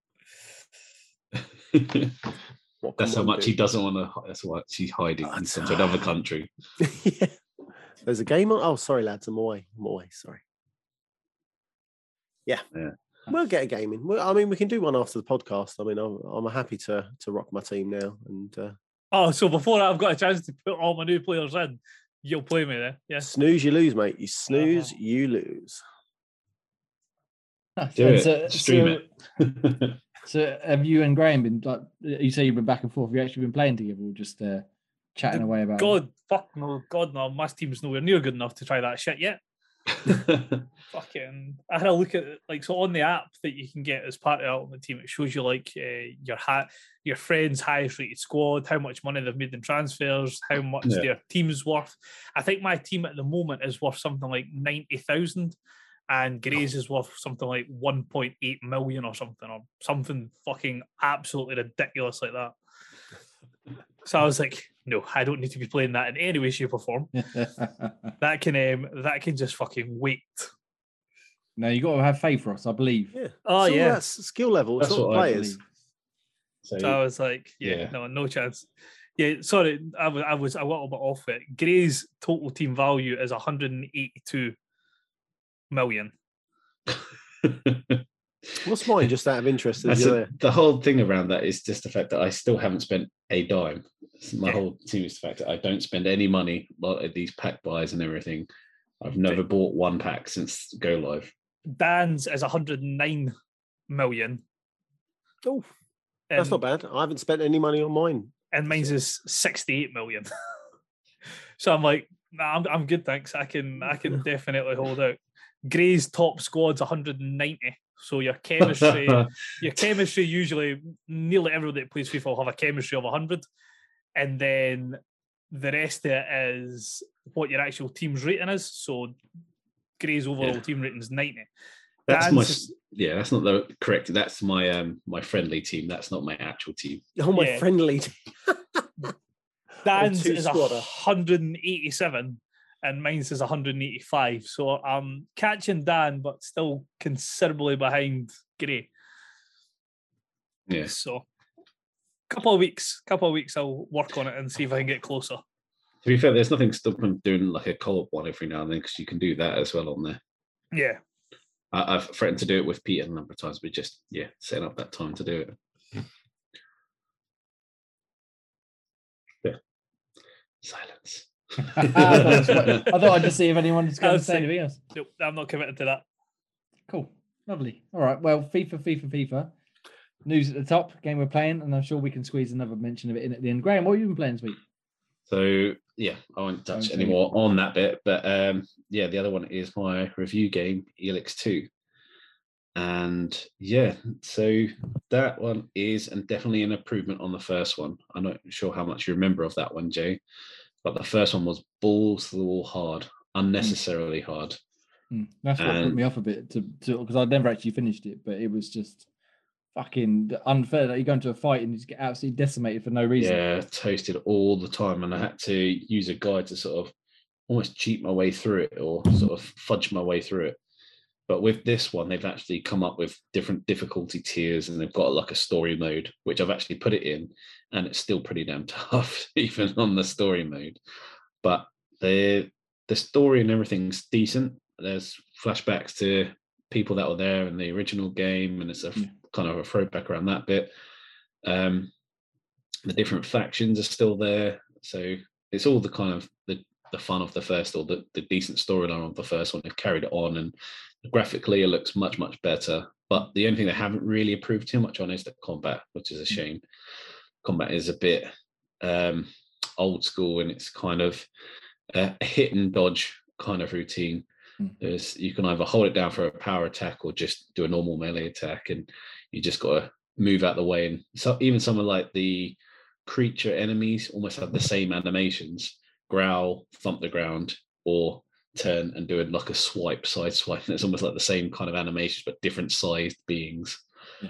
That's how much he doesn't want to. That's why she's hiding in some another country. Yeah. There's a game on. Oh, sorry, lads. I'm away. I'm away. Sorry. Yeah. yeah. We'll get a game in. I mean, we can do one after the podcast. I mean, I'm, I'm happy to to rock my team now. And uh, oh, so before I've got a chance to put all my new players in, you'll play me there. Yeah. Snooze, you lose, mate. You snooze, uh-huh. you lose. Do it. So, Stream so... it. So have you and Graham been, like you say you've been back and forth, have you actually been playing together or just uh, chatting God, away about God, it? fuck no, God no, my team's nowhere near good enough to try that shit yet. Fucking, I had a look at, like, so on the app that you can get as part of the Ultimate Team, it shows you, like, uh, your hat, your friend's highest rated squad, how much money they've made in transfers, how much yeah. their team's worth. I think my team at the moment is worth something like ninety thousand. And Gray's is worth something like one point eight million or something, or something fucking absolutely ridiculous like that. So I was like, no, I don't need to be playing that in any way, shape, or form. That can um, that can just fucking wait. No, you got to have faith, Ross, I believe. Yeah. Oh, so yeah. That's skill level. That's what players. So, so I was like, yeah, yeah, no, no chance. Yeah, sorry, I was, I was a little bit off it. Gray's total team value is one hundred eighty-two million. What's mine, just out of interest? A, the whole thing around that is just the fact that I still haven't spent a dime. My yeah. whole team is the fact that I don't spend any money at these pack buys and everything. I've never yeah. bought one pack since go live. Dan's is one hundred nine million. Oh, that's um, not bad. I haven't spent any money on mine. And mine's so. is sixty-eight million. So I'm like, nah, I'm, I'm good, thanks. I can, I can definitely hold out. Gray's top squad's one hundred ninety, so your chemistry, your chemistry usually, nearly everybody that plays FIFA will have a chemistry of one hundred, and then the rest of it is what your actual team's rating is, so Gray's overall yeah. team rating is ninety. That's, that's my, yeah, that's not the correct, that's my um, my friendly team, that's not my actual team. Oh, my yeah. friendly team. Dan's is squatter. one hundred eighty-seven. And mine says one hundred eighty-five. So I'm catching Dan, but still considerably behind Gray. Yeah. So couple of weeks, couple of weeks, I'll work on it and see if I can get closer. To be fair, there's nothing stopping doing like a co-op one every now and then because you can do that as well on there. Yeah. I, I've threatened to do it with Peter a number of times, but just, yeah, setting up that time to do it. Yeah. Silence. I thought I'd just see if anyone was going to say anything else. Nope, I'm not committed to that. Cool, lovely. All right, well, FIFA, FIFA, FIFA. News at the top, game we're playing, and I'm sure we can squeeze another mention of it in at the end. Graham, what have you been playing this week? So, yeah, I won't touch okay. anymore on that bit, but um, yeah, the other one is my review game, E L X two. And yeah, so that one is and definitely an improvement on the first one. I'm not sure how much you remember of that one, Jay. But the first one was balls to the wall hard, unnecessarily mm. hard. Mm. That's what and, put me off a bit, to because I'd never actually finished it, but it was just fucking unfair that you go into a fight and you just get absolutely decimated for no reason. Yeah, toasted all the time, and I had to use a guide to sort of almost cheat my way through it or sort of fudge my way through it. But with this one, they've actually come up with different difficulty tiers, and they've got like a story mode, which I've actually put it in, and it's still pretty damn tough, even on the story mode. But the the story and everything's decent. There's flashbacks to people that were there in the original game, and it's a yeah. kind of a throwback around that bit. Um, the different factions are still there, so it's all the kind of the, the fun of the first, or the, the decent storyline of the first one. They've carried it on, and graphically it looks much, much better. But the only thing they haven't really improved too much on is the combat, which is a shame. Combat is a bit um, old school, and it's kind of a hit and dodge kind of routine. There's, you can either hold it down for a power attack or just do a normal melee attack, and you just got to move out the way. And so even some of like the creature enemies almost have the same animations: growl, thump the ground, or turn and do it like a swipe, side swipe. And it's almost like the same kind of animations but different sized beings. Yeah.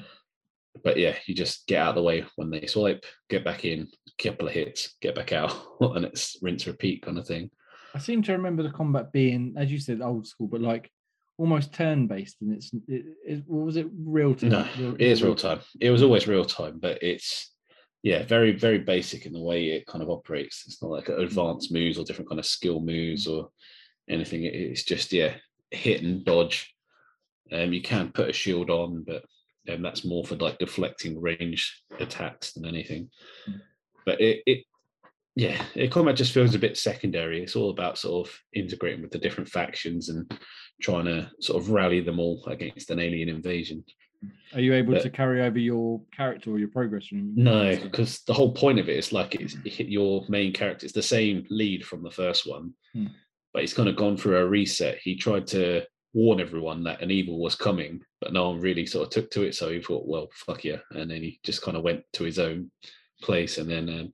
But yeah, you just get out of the way when they swipe, get back in, couple of hits, get back out, and it's rinse repeat kind of thing. I seem to remember the combat being, as you said, old school, but like almost turn-based, and it's, it, it, or was it real time? No, real, it is real time. It was always real time, but it's, yeah, very, very basic in the way it kind of operates. It's not like advanced moves or different kind of skill moves or anything. It, it's just, yeah, hit and dodge. Um, you can put a shield on, but um, that's more for like deflecting range attacks than anything. But it, it Yeah, it kind of just feels a bit secondary. It's all about sort of integrating with the different factions and trying to sort of rally them all against an alien invasion. Are you able but, to carry over your character or your progress? No, because the whole point of it is like it's your main character. It's the same lead from the first one, hmm. but he's kind of gone through a reset. He tried to warn everyone that an evil was coming, but no one really sort of took to it. So he thought, well, fuck yeah. And then he just kind of went to his own place, and then um,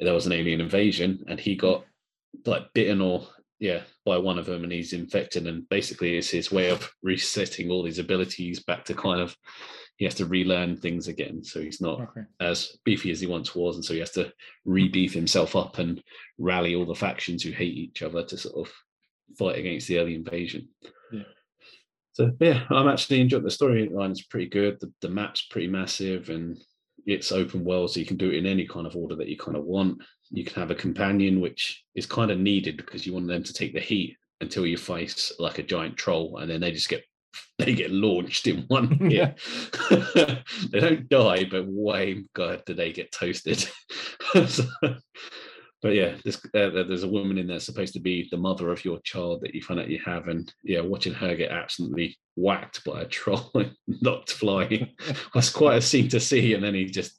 there was an alien invasion, and he got like bitten or yeah by one of them, and he's infected, and basically it's his way of resetting all his abilities back to kind of, he has to relearn things again, so he's not okay. as beefy as he once was, and so he has to re-beef himself up and rally all the factions who hate each other to sort of fight against the alien invasion. Yeah. So yeah, I'm actually enjoying the storyline. It's pretty good. The, the map's pretty massive, and it's open world, so you can do it in any kind of order that you kind of want. You can have a companion, which is kind of needed because you want them to take the heat until you face like a giant troll, and then they just get they get launched in one hit. They don't die, but way god do they get toasted. So, but yeah, this, uh, there's a woman in there supposed to be the mother of your child that you find out you have, and yeah, watching her get absolutely whacked by a troll and knocked flying was quite a scene to see. And then he just,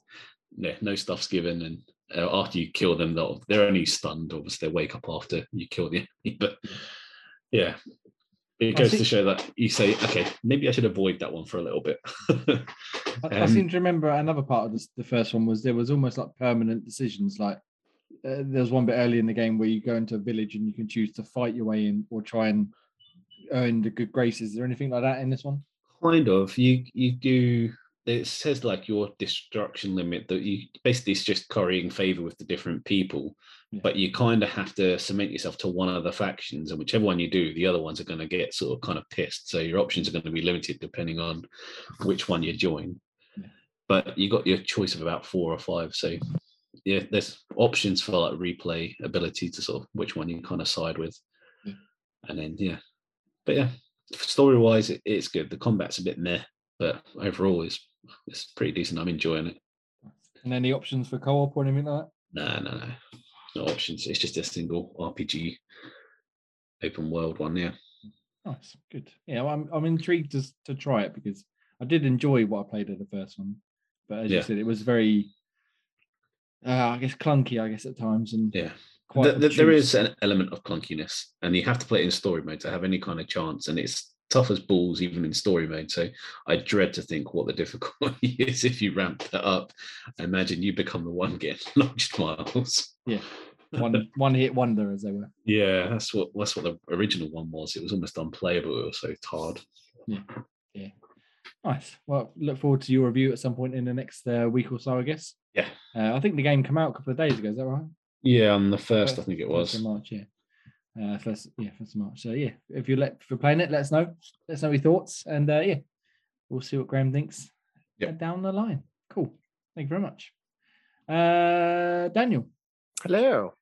yeah, no stuff's given, and uh, after you kill them, they'll, they're only stunned. Obviously, they wake up after you kill them. But yeah, it goes think, to show that you say, okay, maybe I should avoid that one for a little bit. um, I, I seem to remember another part of this, the first one was there was almost like permanent decisions, like. Uh, there's one bit early in the game where you go into a village and you can choose to fight your way in or try and earn the good graces. Is there anything like that in this one? Kind of. You you do. It says like your destruction limit, that you basically it's just currying favor with the different people, yeah. but you kind of have to cement yourself to one of the factions, and whichever one you do, the other ones are going to get sort of kind of pissed. So your options are going to be limited depending on which one you join. Yeah. But you got your choice of about four or five. So. Yeah, there's options for like replay ability to sort of which one you kind of side with, yeah. and then yeah, but yeah, story wise it, it's good. The combat's a bit meh, but overall it's it's pretty decent. I'm enjoying it. And any options for co-op or anything like that? No, no, no, no options. It's just a single R P G, open world one. Yeah, nice, good. Yeah, well, I'm I'm intrigued to to try it because I did enjoy what I played at the first one, but as yeah. you said, it was very. Uh, I guess clunky, I guess at times, and yeah, quite the, the, there is an element of clunkiness, and you have to play it in story mode to have any kind of chance, and it's tough as balls even in story mode. So I dread to think what the difficulty is if you ramp that up. Imagine you become the one getting launched miles. Yeah, one one hit wonder, as they were. Yeah, that's what that's what the original one was. It was almost unplayable. It was so hard. Yeah, yeah. Nice. Well, look forward to your review at some point in the next uh, week or so, I guess. Yeah. Uh, I think the game came out a couple of days ago. Is that right? Yeah, on the first, first I think it was. First of March, yeah. Uh, first, yeah, first of March. So yeah, if you let for playing it, let us know. Let us know your thoughts, and uh, yeah, we'll see what Graham thinks yep. down the line. Cool. Thank you very much, uh, Daniel. Hello,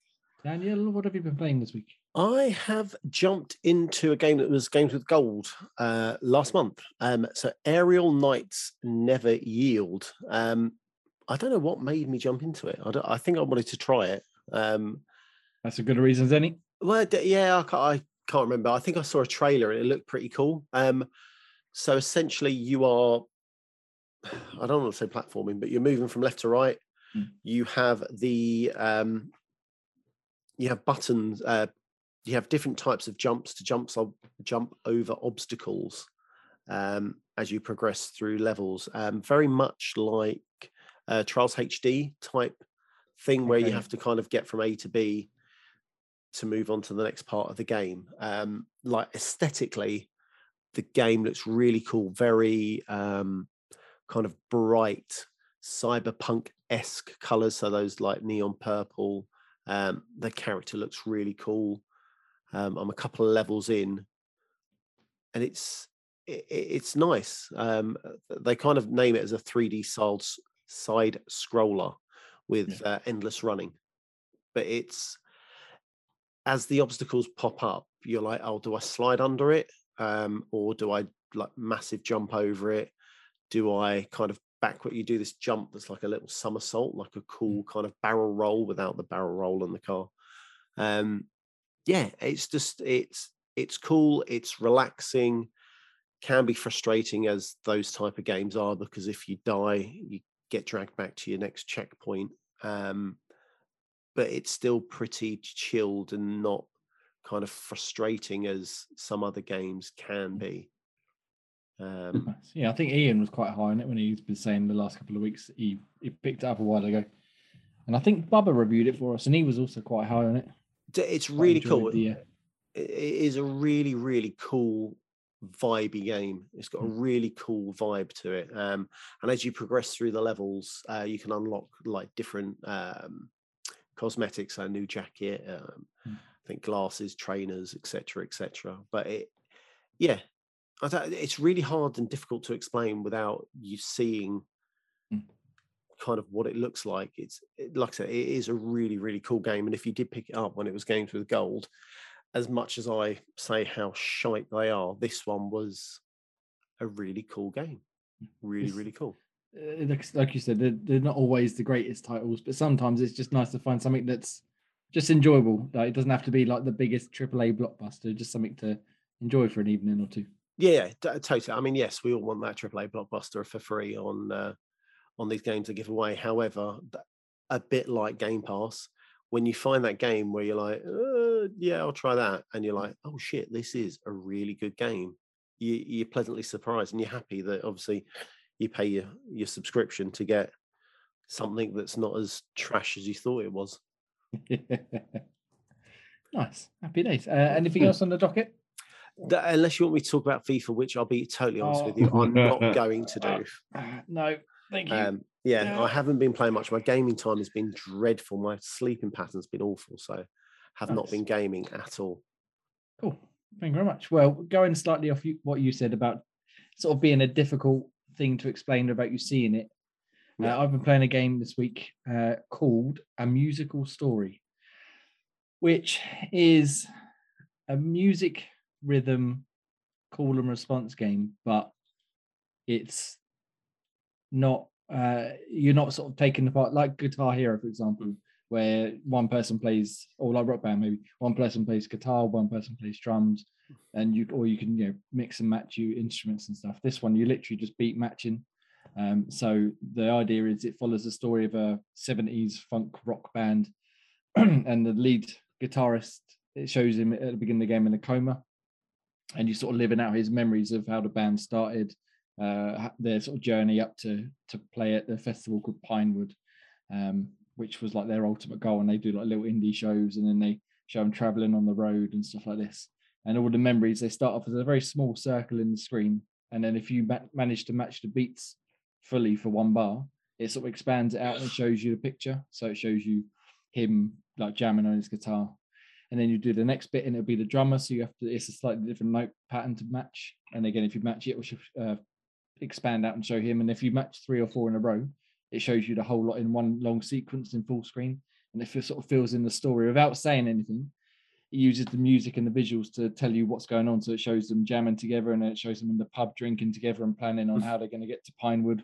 Daniel. What have you been playing this week? I have jumped into a game that was Games with Gold uh, last month. Um, so Aerial Knights Never Yield. Um, I don't know what made me jump into it. I, don't, I think I wanted to try it. Um, That's a good reason as any. Well, yeah, I can't, I can't remember. I think I saw a trailer and it looked pretty cool. Um, so essentially you are, I don't want to say platforming, but you're moving from left to right. Mm. You have the, um, you have buttons, uh, you have different types of jumps to jumps, jump over obstacles um, as you progress through levels. Um, very much like uh, Trials H D type thing where okay. you have to kind of get from A to B to move on to the next part of the game. Um, like aesthetically, the game looks really cool, very um, kind of bright, cyberpunk-esque colours. So those like neon purple, um, the character looks really cool. Um, I'm a couple of levels in and it's, it, it's nice. Um, they kind of name it as a three D side, side scroller with yeah. uh, endless running, but it's, as the obstacles pop up, you're like, oh, do I slide under it? Um, or do I like massive jump over it? Do I kind of backward? You do this jump that's like a little somersault, like a cool kind of barrel roll without the barrel roll in the car. Um, yeah, it's just, it's, it's cool. It's relaxing, can be frustrating as those type of games are, because if you die, you get dragged back to your next checkpoint. Um, but it's still pretty chilled and not kind of frustrating as some other games can be. Um, yeah, I think Ian was quite high on it when he's been saying the last couple of weeks. He, he picked it up a while ago. And I think Bubba reviewed it for us, and he was also quite high on it. It's really cool. The, uh... It is a really, really cool vibey game. It's got a really cool vibe to it. Um, and as you progress through the levels, uh, you can unlock like different... Um, cosmetics, a new jacket, um, mm. I think glasses, trainers, et cetera, et cetera. But it, yeah, I th- it's really hard and difficult to explain without you seeing mm. kind of what it looks like. It's it, like I said, it is a really, really cool game. And if you did pick it up when it was Games with Gold, as much as I say how shite they are, this one was a really cool game. Really, it's- really cool. Like you said, they're, they're not always the greatest titles, but sometimes it's just nice to find something that's just enjoyable. Like, it doesn't have to be like the biggest triple A blockbuster, just something to enjoy for an evening or two. Yeah, totally. I mean, yes, we all want that triple A blockbuster for free on uh, on these games to give away. However, a bit like Game Pass, when you find that game where you're like, uh, yeah, I'll try that. And you're like, oh shit, this is a really good game. You, you're pleasantly surprised and you're happy that obviously... you pay your, your subscription to get something that's not as trash as you thought it was. Nice. Happy days. Uh, anything else on the docket? That, unless you want me to talk about FIFA, which I'll be totally honest oh. with you, I'm not going to do. Uh, no, thank you. Um, yeah, no. I haven't been playing much. My gaming time has been dreadful. My sleeping pattern's been awful, so have nice. not been gaming at all. Cool. Thank you very much. Well, going slightly off you, what you said about sort of being a difficult thing to explain about you seeing it. Yeah. Uh, I've been playing a game this week uh, called A Musical Story, which is a music rhythm call and response game, but it's not, uh, you're not sort of taking the part like Guitar Hero, for example, mm-hmm. where one person plays, or like Rock Band maybe, one person plays guitar, one person plays drums, and you or you can you know mix and match your instruments and stuff. This one you literally just beat matching. Um, so the idea is it follows the story of a seventies funk rock band, and the lead guitarist, it shows him at the beginning of the game in a coma, and you sort of living out his memories of how the band started, uh, their sort of journey up to to play at the festival called Pinewood, um, which was like their ultimate goal. And they do like little indie shows, and then they show them traveling on the road and stuff like this. And all the memories, they start off as a very small circle in the screen, And then if you ma- manage to match the beats fully for one bar, it sort of expands it out and shows you the picture. So it shows you him like jamming on his guitar. And then you do the next bit and it'll be the drummer. So you have to, it's a slightly different note pattern to match. And again, if you match it, it should uh, expand out and show him. And if you match three or four in a row, it shows you the whole lot in one long sequence in full screen. And it sort of fills in the story without saying anything. It uses the music and the visuals to tell you what's going on. So it shows them jamming together, and then it shows them in the pub drinking together and planning on how they're going to get to Pinewood.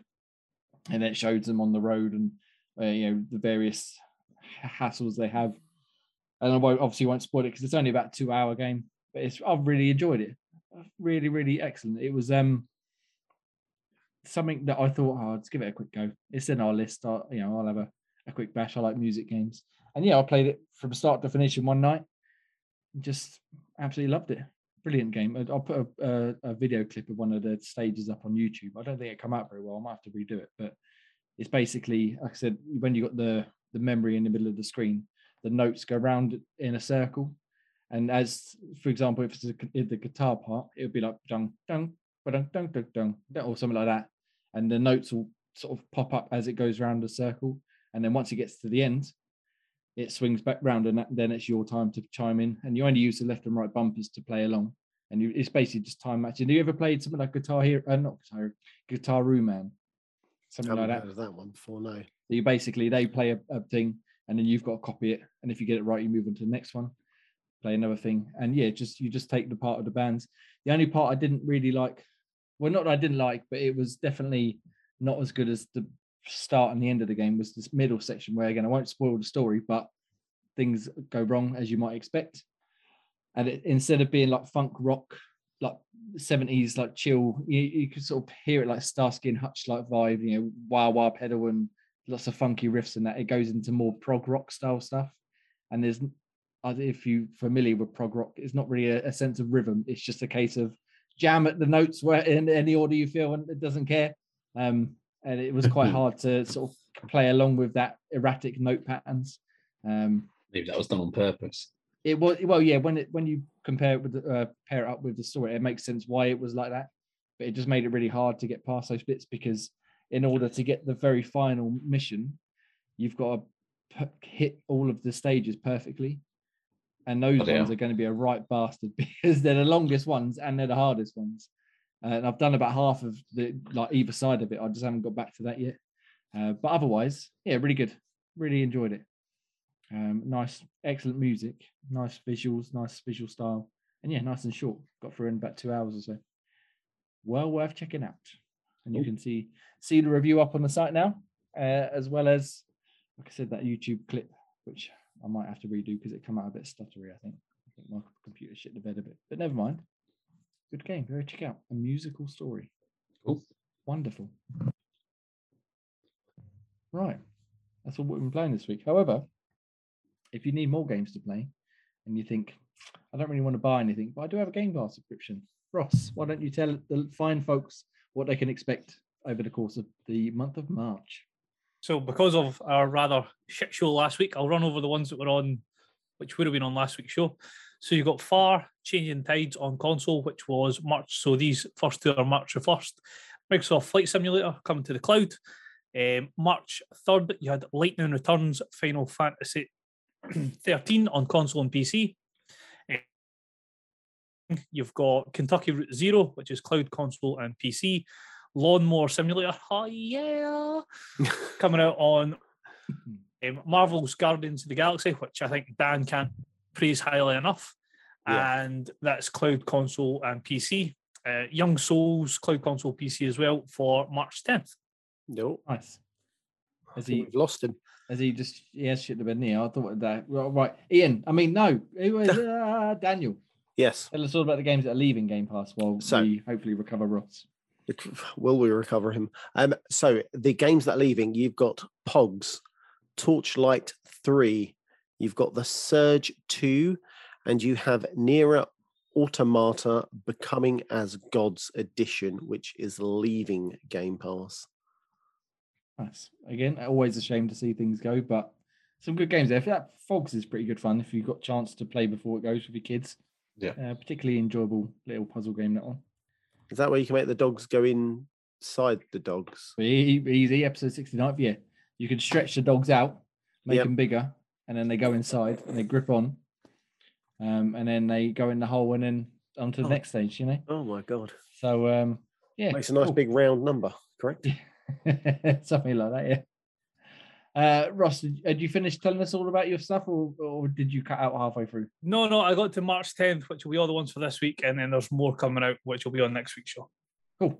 And then it shows them on the road and uh, you know, the various hassles they have. And I won't, obviously won't spoil it because it's only about a two hour game, but it's, I've really enjoyed it. Really, really excellent. It was um something that I thought, oh, let's give it a quick go. It's in our list. I, you know, I'll have a, a quick bash. I like music games. And yeah, I played it from start to finish in one night. Just absolutely loved it. Brilliant game. I'll put a, a, a video clip of one of the stages up on YouTube. I don't think it come out very well. I might have to redo it, but it's basically, like I said, when you got the the memory in the middle of the screen, the notes go round in a circle. And as, for example, if it's a, if the guitar part, it would be like dung dung dung dung dung or something like that. And the notes will sort of pop up as it goes round the circle. And then once it gets to the end, it swings back round, and then it's your time to chime in. And you only use the left and right bumpers to play along. And you, it's basically just time matching. Have you ever played something like Guitar Hero? Uh, not Guitar Hero, Guitar Man. Something like that. I haven't heard of that one before, no. So you basically, they play a, a thing, and then you've got to copy it. And if you get it right, you move on to the next one, play another thing. And yeah, just you just take the part of the bands. The only part I didn't really like, well, not that I didn't like, but it was definitely not as good as the start and the end of the game, was this middle section where, again, I won't spoil the story, but things go wrong as you might expect. And it, instead of being like funk rock, like seventies, like chill, you, you could sort of hear it like Starsky and Hutch like vibe, you know, wah wah pedal and lots of funky riffs and that. It goes into more prog rock style stuff. And there's, if you're familiar with prog rock, it's not really a, a sense of rhythm. It's just a case of jam at the notes where in any order you feel, and it doesn't care. Um, And it was quite hard to sort of play along with that erratic note patterns. Um, Maybe that was done on purpose. It was, well, yeah. When it when you compare it with the, uh, pair it up with the story, it makes sense why it was like that. But it just made it really hard to get past those bits, because in order to get the very final mission, you've got to hit all of the stages perfectly, and those oh, yeah. ones are going to be a right bastard, because they're the longest ones and they're the hardest ones. Uh, and I've done about half of the like either side of it. I just haven't got back to that yet. Uh, but otherwise, yeah, really good. Really enjoyed it. Um, nice, excellent music, nice visuals, nice visual style, and yeah, nice and short. Got through in about two hours or so. Well worth checking out. And you Ooh. can see see the review up on the site now, uh, as well as, like I said, that YouTube clip, which I might have to redo because it came out a bit stuttery. I think I think my computer shit the bed a bit, but never mind. Good game. Go check out A Musical Story. Cool. Wonderful. Right. That's all we've been playing this week. However, if you need more games to play and you think, I don't really want to buy anything, but I do have a Game Pass subscription. Ross, why don't you tell the fine folks what they can expect over the course of the month of March? So because of our rather shit show last week, I'll run over the ones that were on, which would have been on last week's show. So you've got F A R, Changing Tides on console, which was March. So these first two are March the first. Microsoft Flight Simulator coming to the cloud. Um, March third, you had Lightning Returns, Final Fantasy thirteen on console and P C. Um, you've got Kentucky Route Zero, which is cloud, console and P C. Lawnmower Simulator, oh yeah, coming out on um, Marvel's Guardians of the Galaxy, which I think Dan can't praise highly enough, yeah. And that's cloud, console and P C. Uh, Young Souls, cloud, console, P C as well for March tenth. No, nice. Has he lost him? Has he just? Yes, should have been here. I thought that. Right, Ian. I mean, no. It was, uh, Daniel. Yes. Tell us all about the games that are leaving Game Pass while so, we hopefully recover Ross. Will we recover him? Um. So the games that are leaving, you've got Pogs, Torchlight three. You've got The Surge two, and you have Nier Automata Becoming as Gods Edition, which is leaving Game Pass. Nice. Again, always a shame to see things go, but some good games there. That Fogs is pretty good fun if you've got a chance to play before it goes with your kids. Yeah. Uh, particularly enjoyable little puzzle game, that one. Is that where you can make the dogs go inside the dogs? Easy, episode sixty-nine. Yeah, you can stretch the dogs out, make yep. them bigger, and then they go inside and they grip on, um, and then they go in the hole and then onto the oh. next stage. You know. Oh my god. So um, yeah, makes a nice cool. big round number, correct? Something like that. Yeah. Uh, Ross, had you finished telling us all about your stuff, or, or did you cut out halfway through? No, no, I got to March tenth, which will be all the ones for this week, and then there's more coming out, which will be on next week's show. Cool.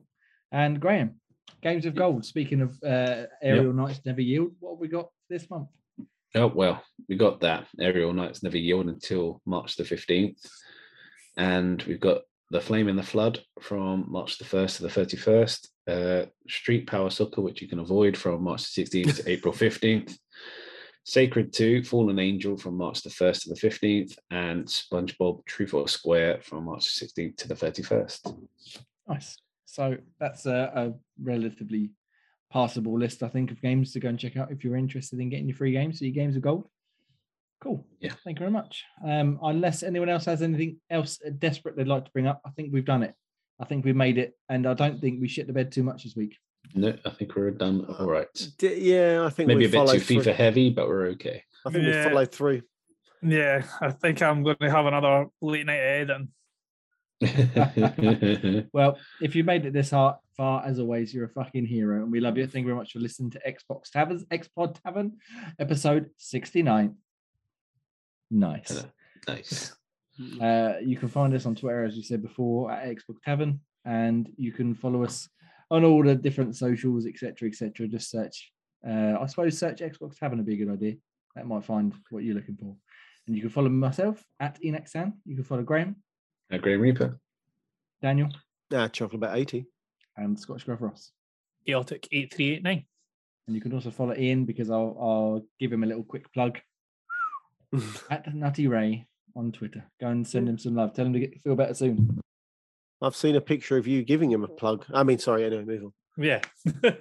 And Graham, Games of Gold, speaking of uh, Aerial yep. Knights Never Yield, what have we got this month? Oh, well, we got that, Aerial Knights Never Yield until March the fifteenth, and we've got The Flame and the Flood from March the first to the thirty-first. Uh, Street Power Soccer, which you can avoid from March the sixteenth to April fifteenth. Sacred two, Fallen Angel from March the first to the fifteenth. And SpongeBob Truth or Square from March the sixteenth to the thirty-first. Nice. So that's a, a relatively passable list, I think, of games to go and check out if you're interested in getting your free games. So your games are gold. Cool. Yeah. Thank you very much. Um, unless anyone else has anything else desperate they'd like to bring up, I think we've done it. I think we've made it, and I don't think we shit the bed too much this week. No, I think we're done all right. D- yeah, I think maybe a bit too through. FIFA heavy, but we're okay. I think yeah. we followed through. Yeah, I think I'm going to have another late night editing. Well, if you made it this far, as always, you're a fucking hero, and we love you. Thank you very much for listening to Xbox Tavern's X-Pod Tavern, episode sixty-nine. Nice. Hello. Nice. Uh, you can find us on Twitter, as you said before, at Xbox Tavern, and you can follow us on all the different socials, et cetera, et cetera. Just search, uh, I suppose, search Xbox Tavern would be a good idea. That might find what you're looking for. And you can follow myself at Enaksan. You can follow Graham at Graham Reaper, Daniel at Chocolate eighty, and Squash Graf Ross Eotic eight three eight nine. And you can also follow Ian, because I'll, I'll give him a little quick plug at Nutty Ray on Twitter. Go and send him some love. Tell him to get, feel better soon. I've seen a picture of you giving him a plug. I mean, sorry, anyway, move on. Yeah.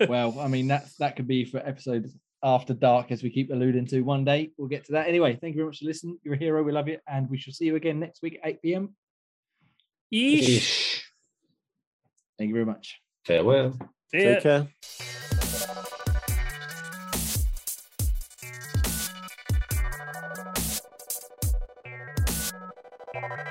Well, I mean, that's, that could be for episodes after dark, as we keep alluding to. One day we'll get to that. Anyway, thank you very much for listening. You're a hero. We love you. And we shall see you again next week at eight p.m. Ish. Ish. Thank you very much. Farewell. See Take ya. Care. All right.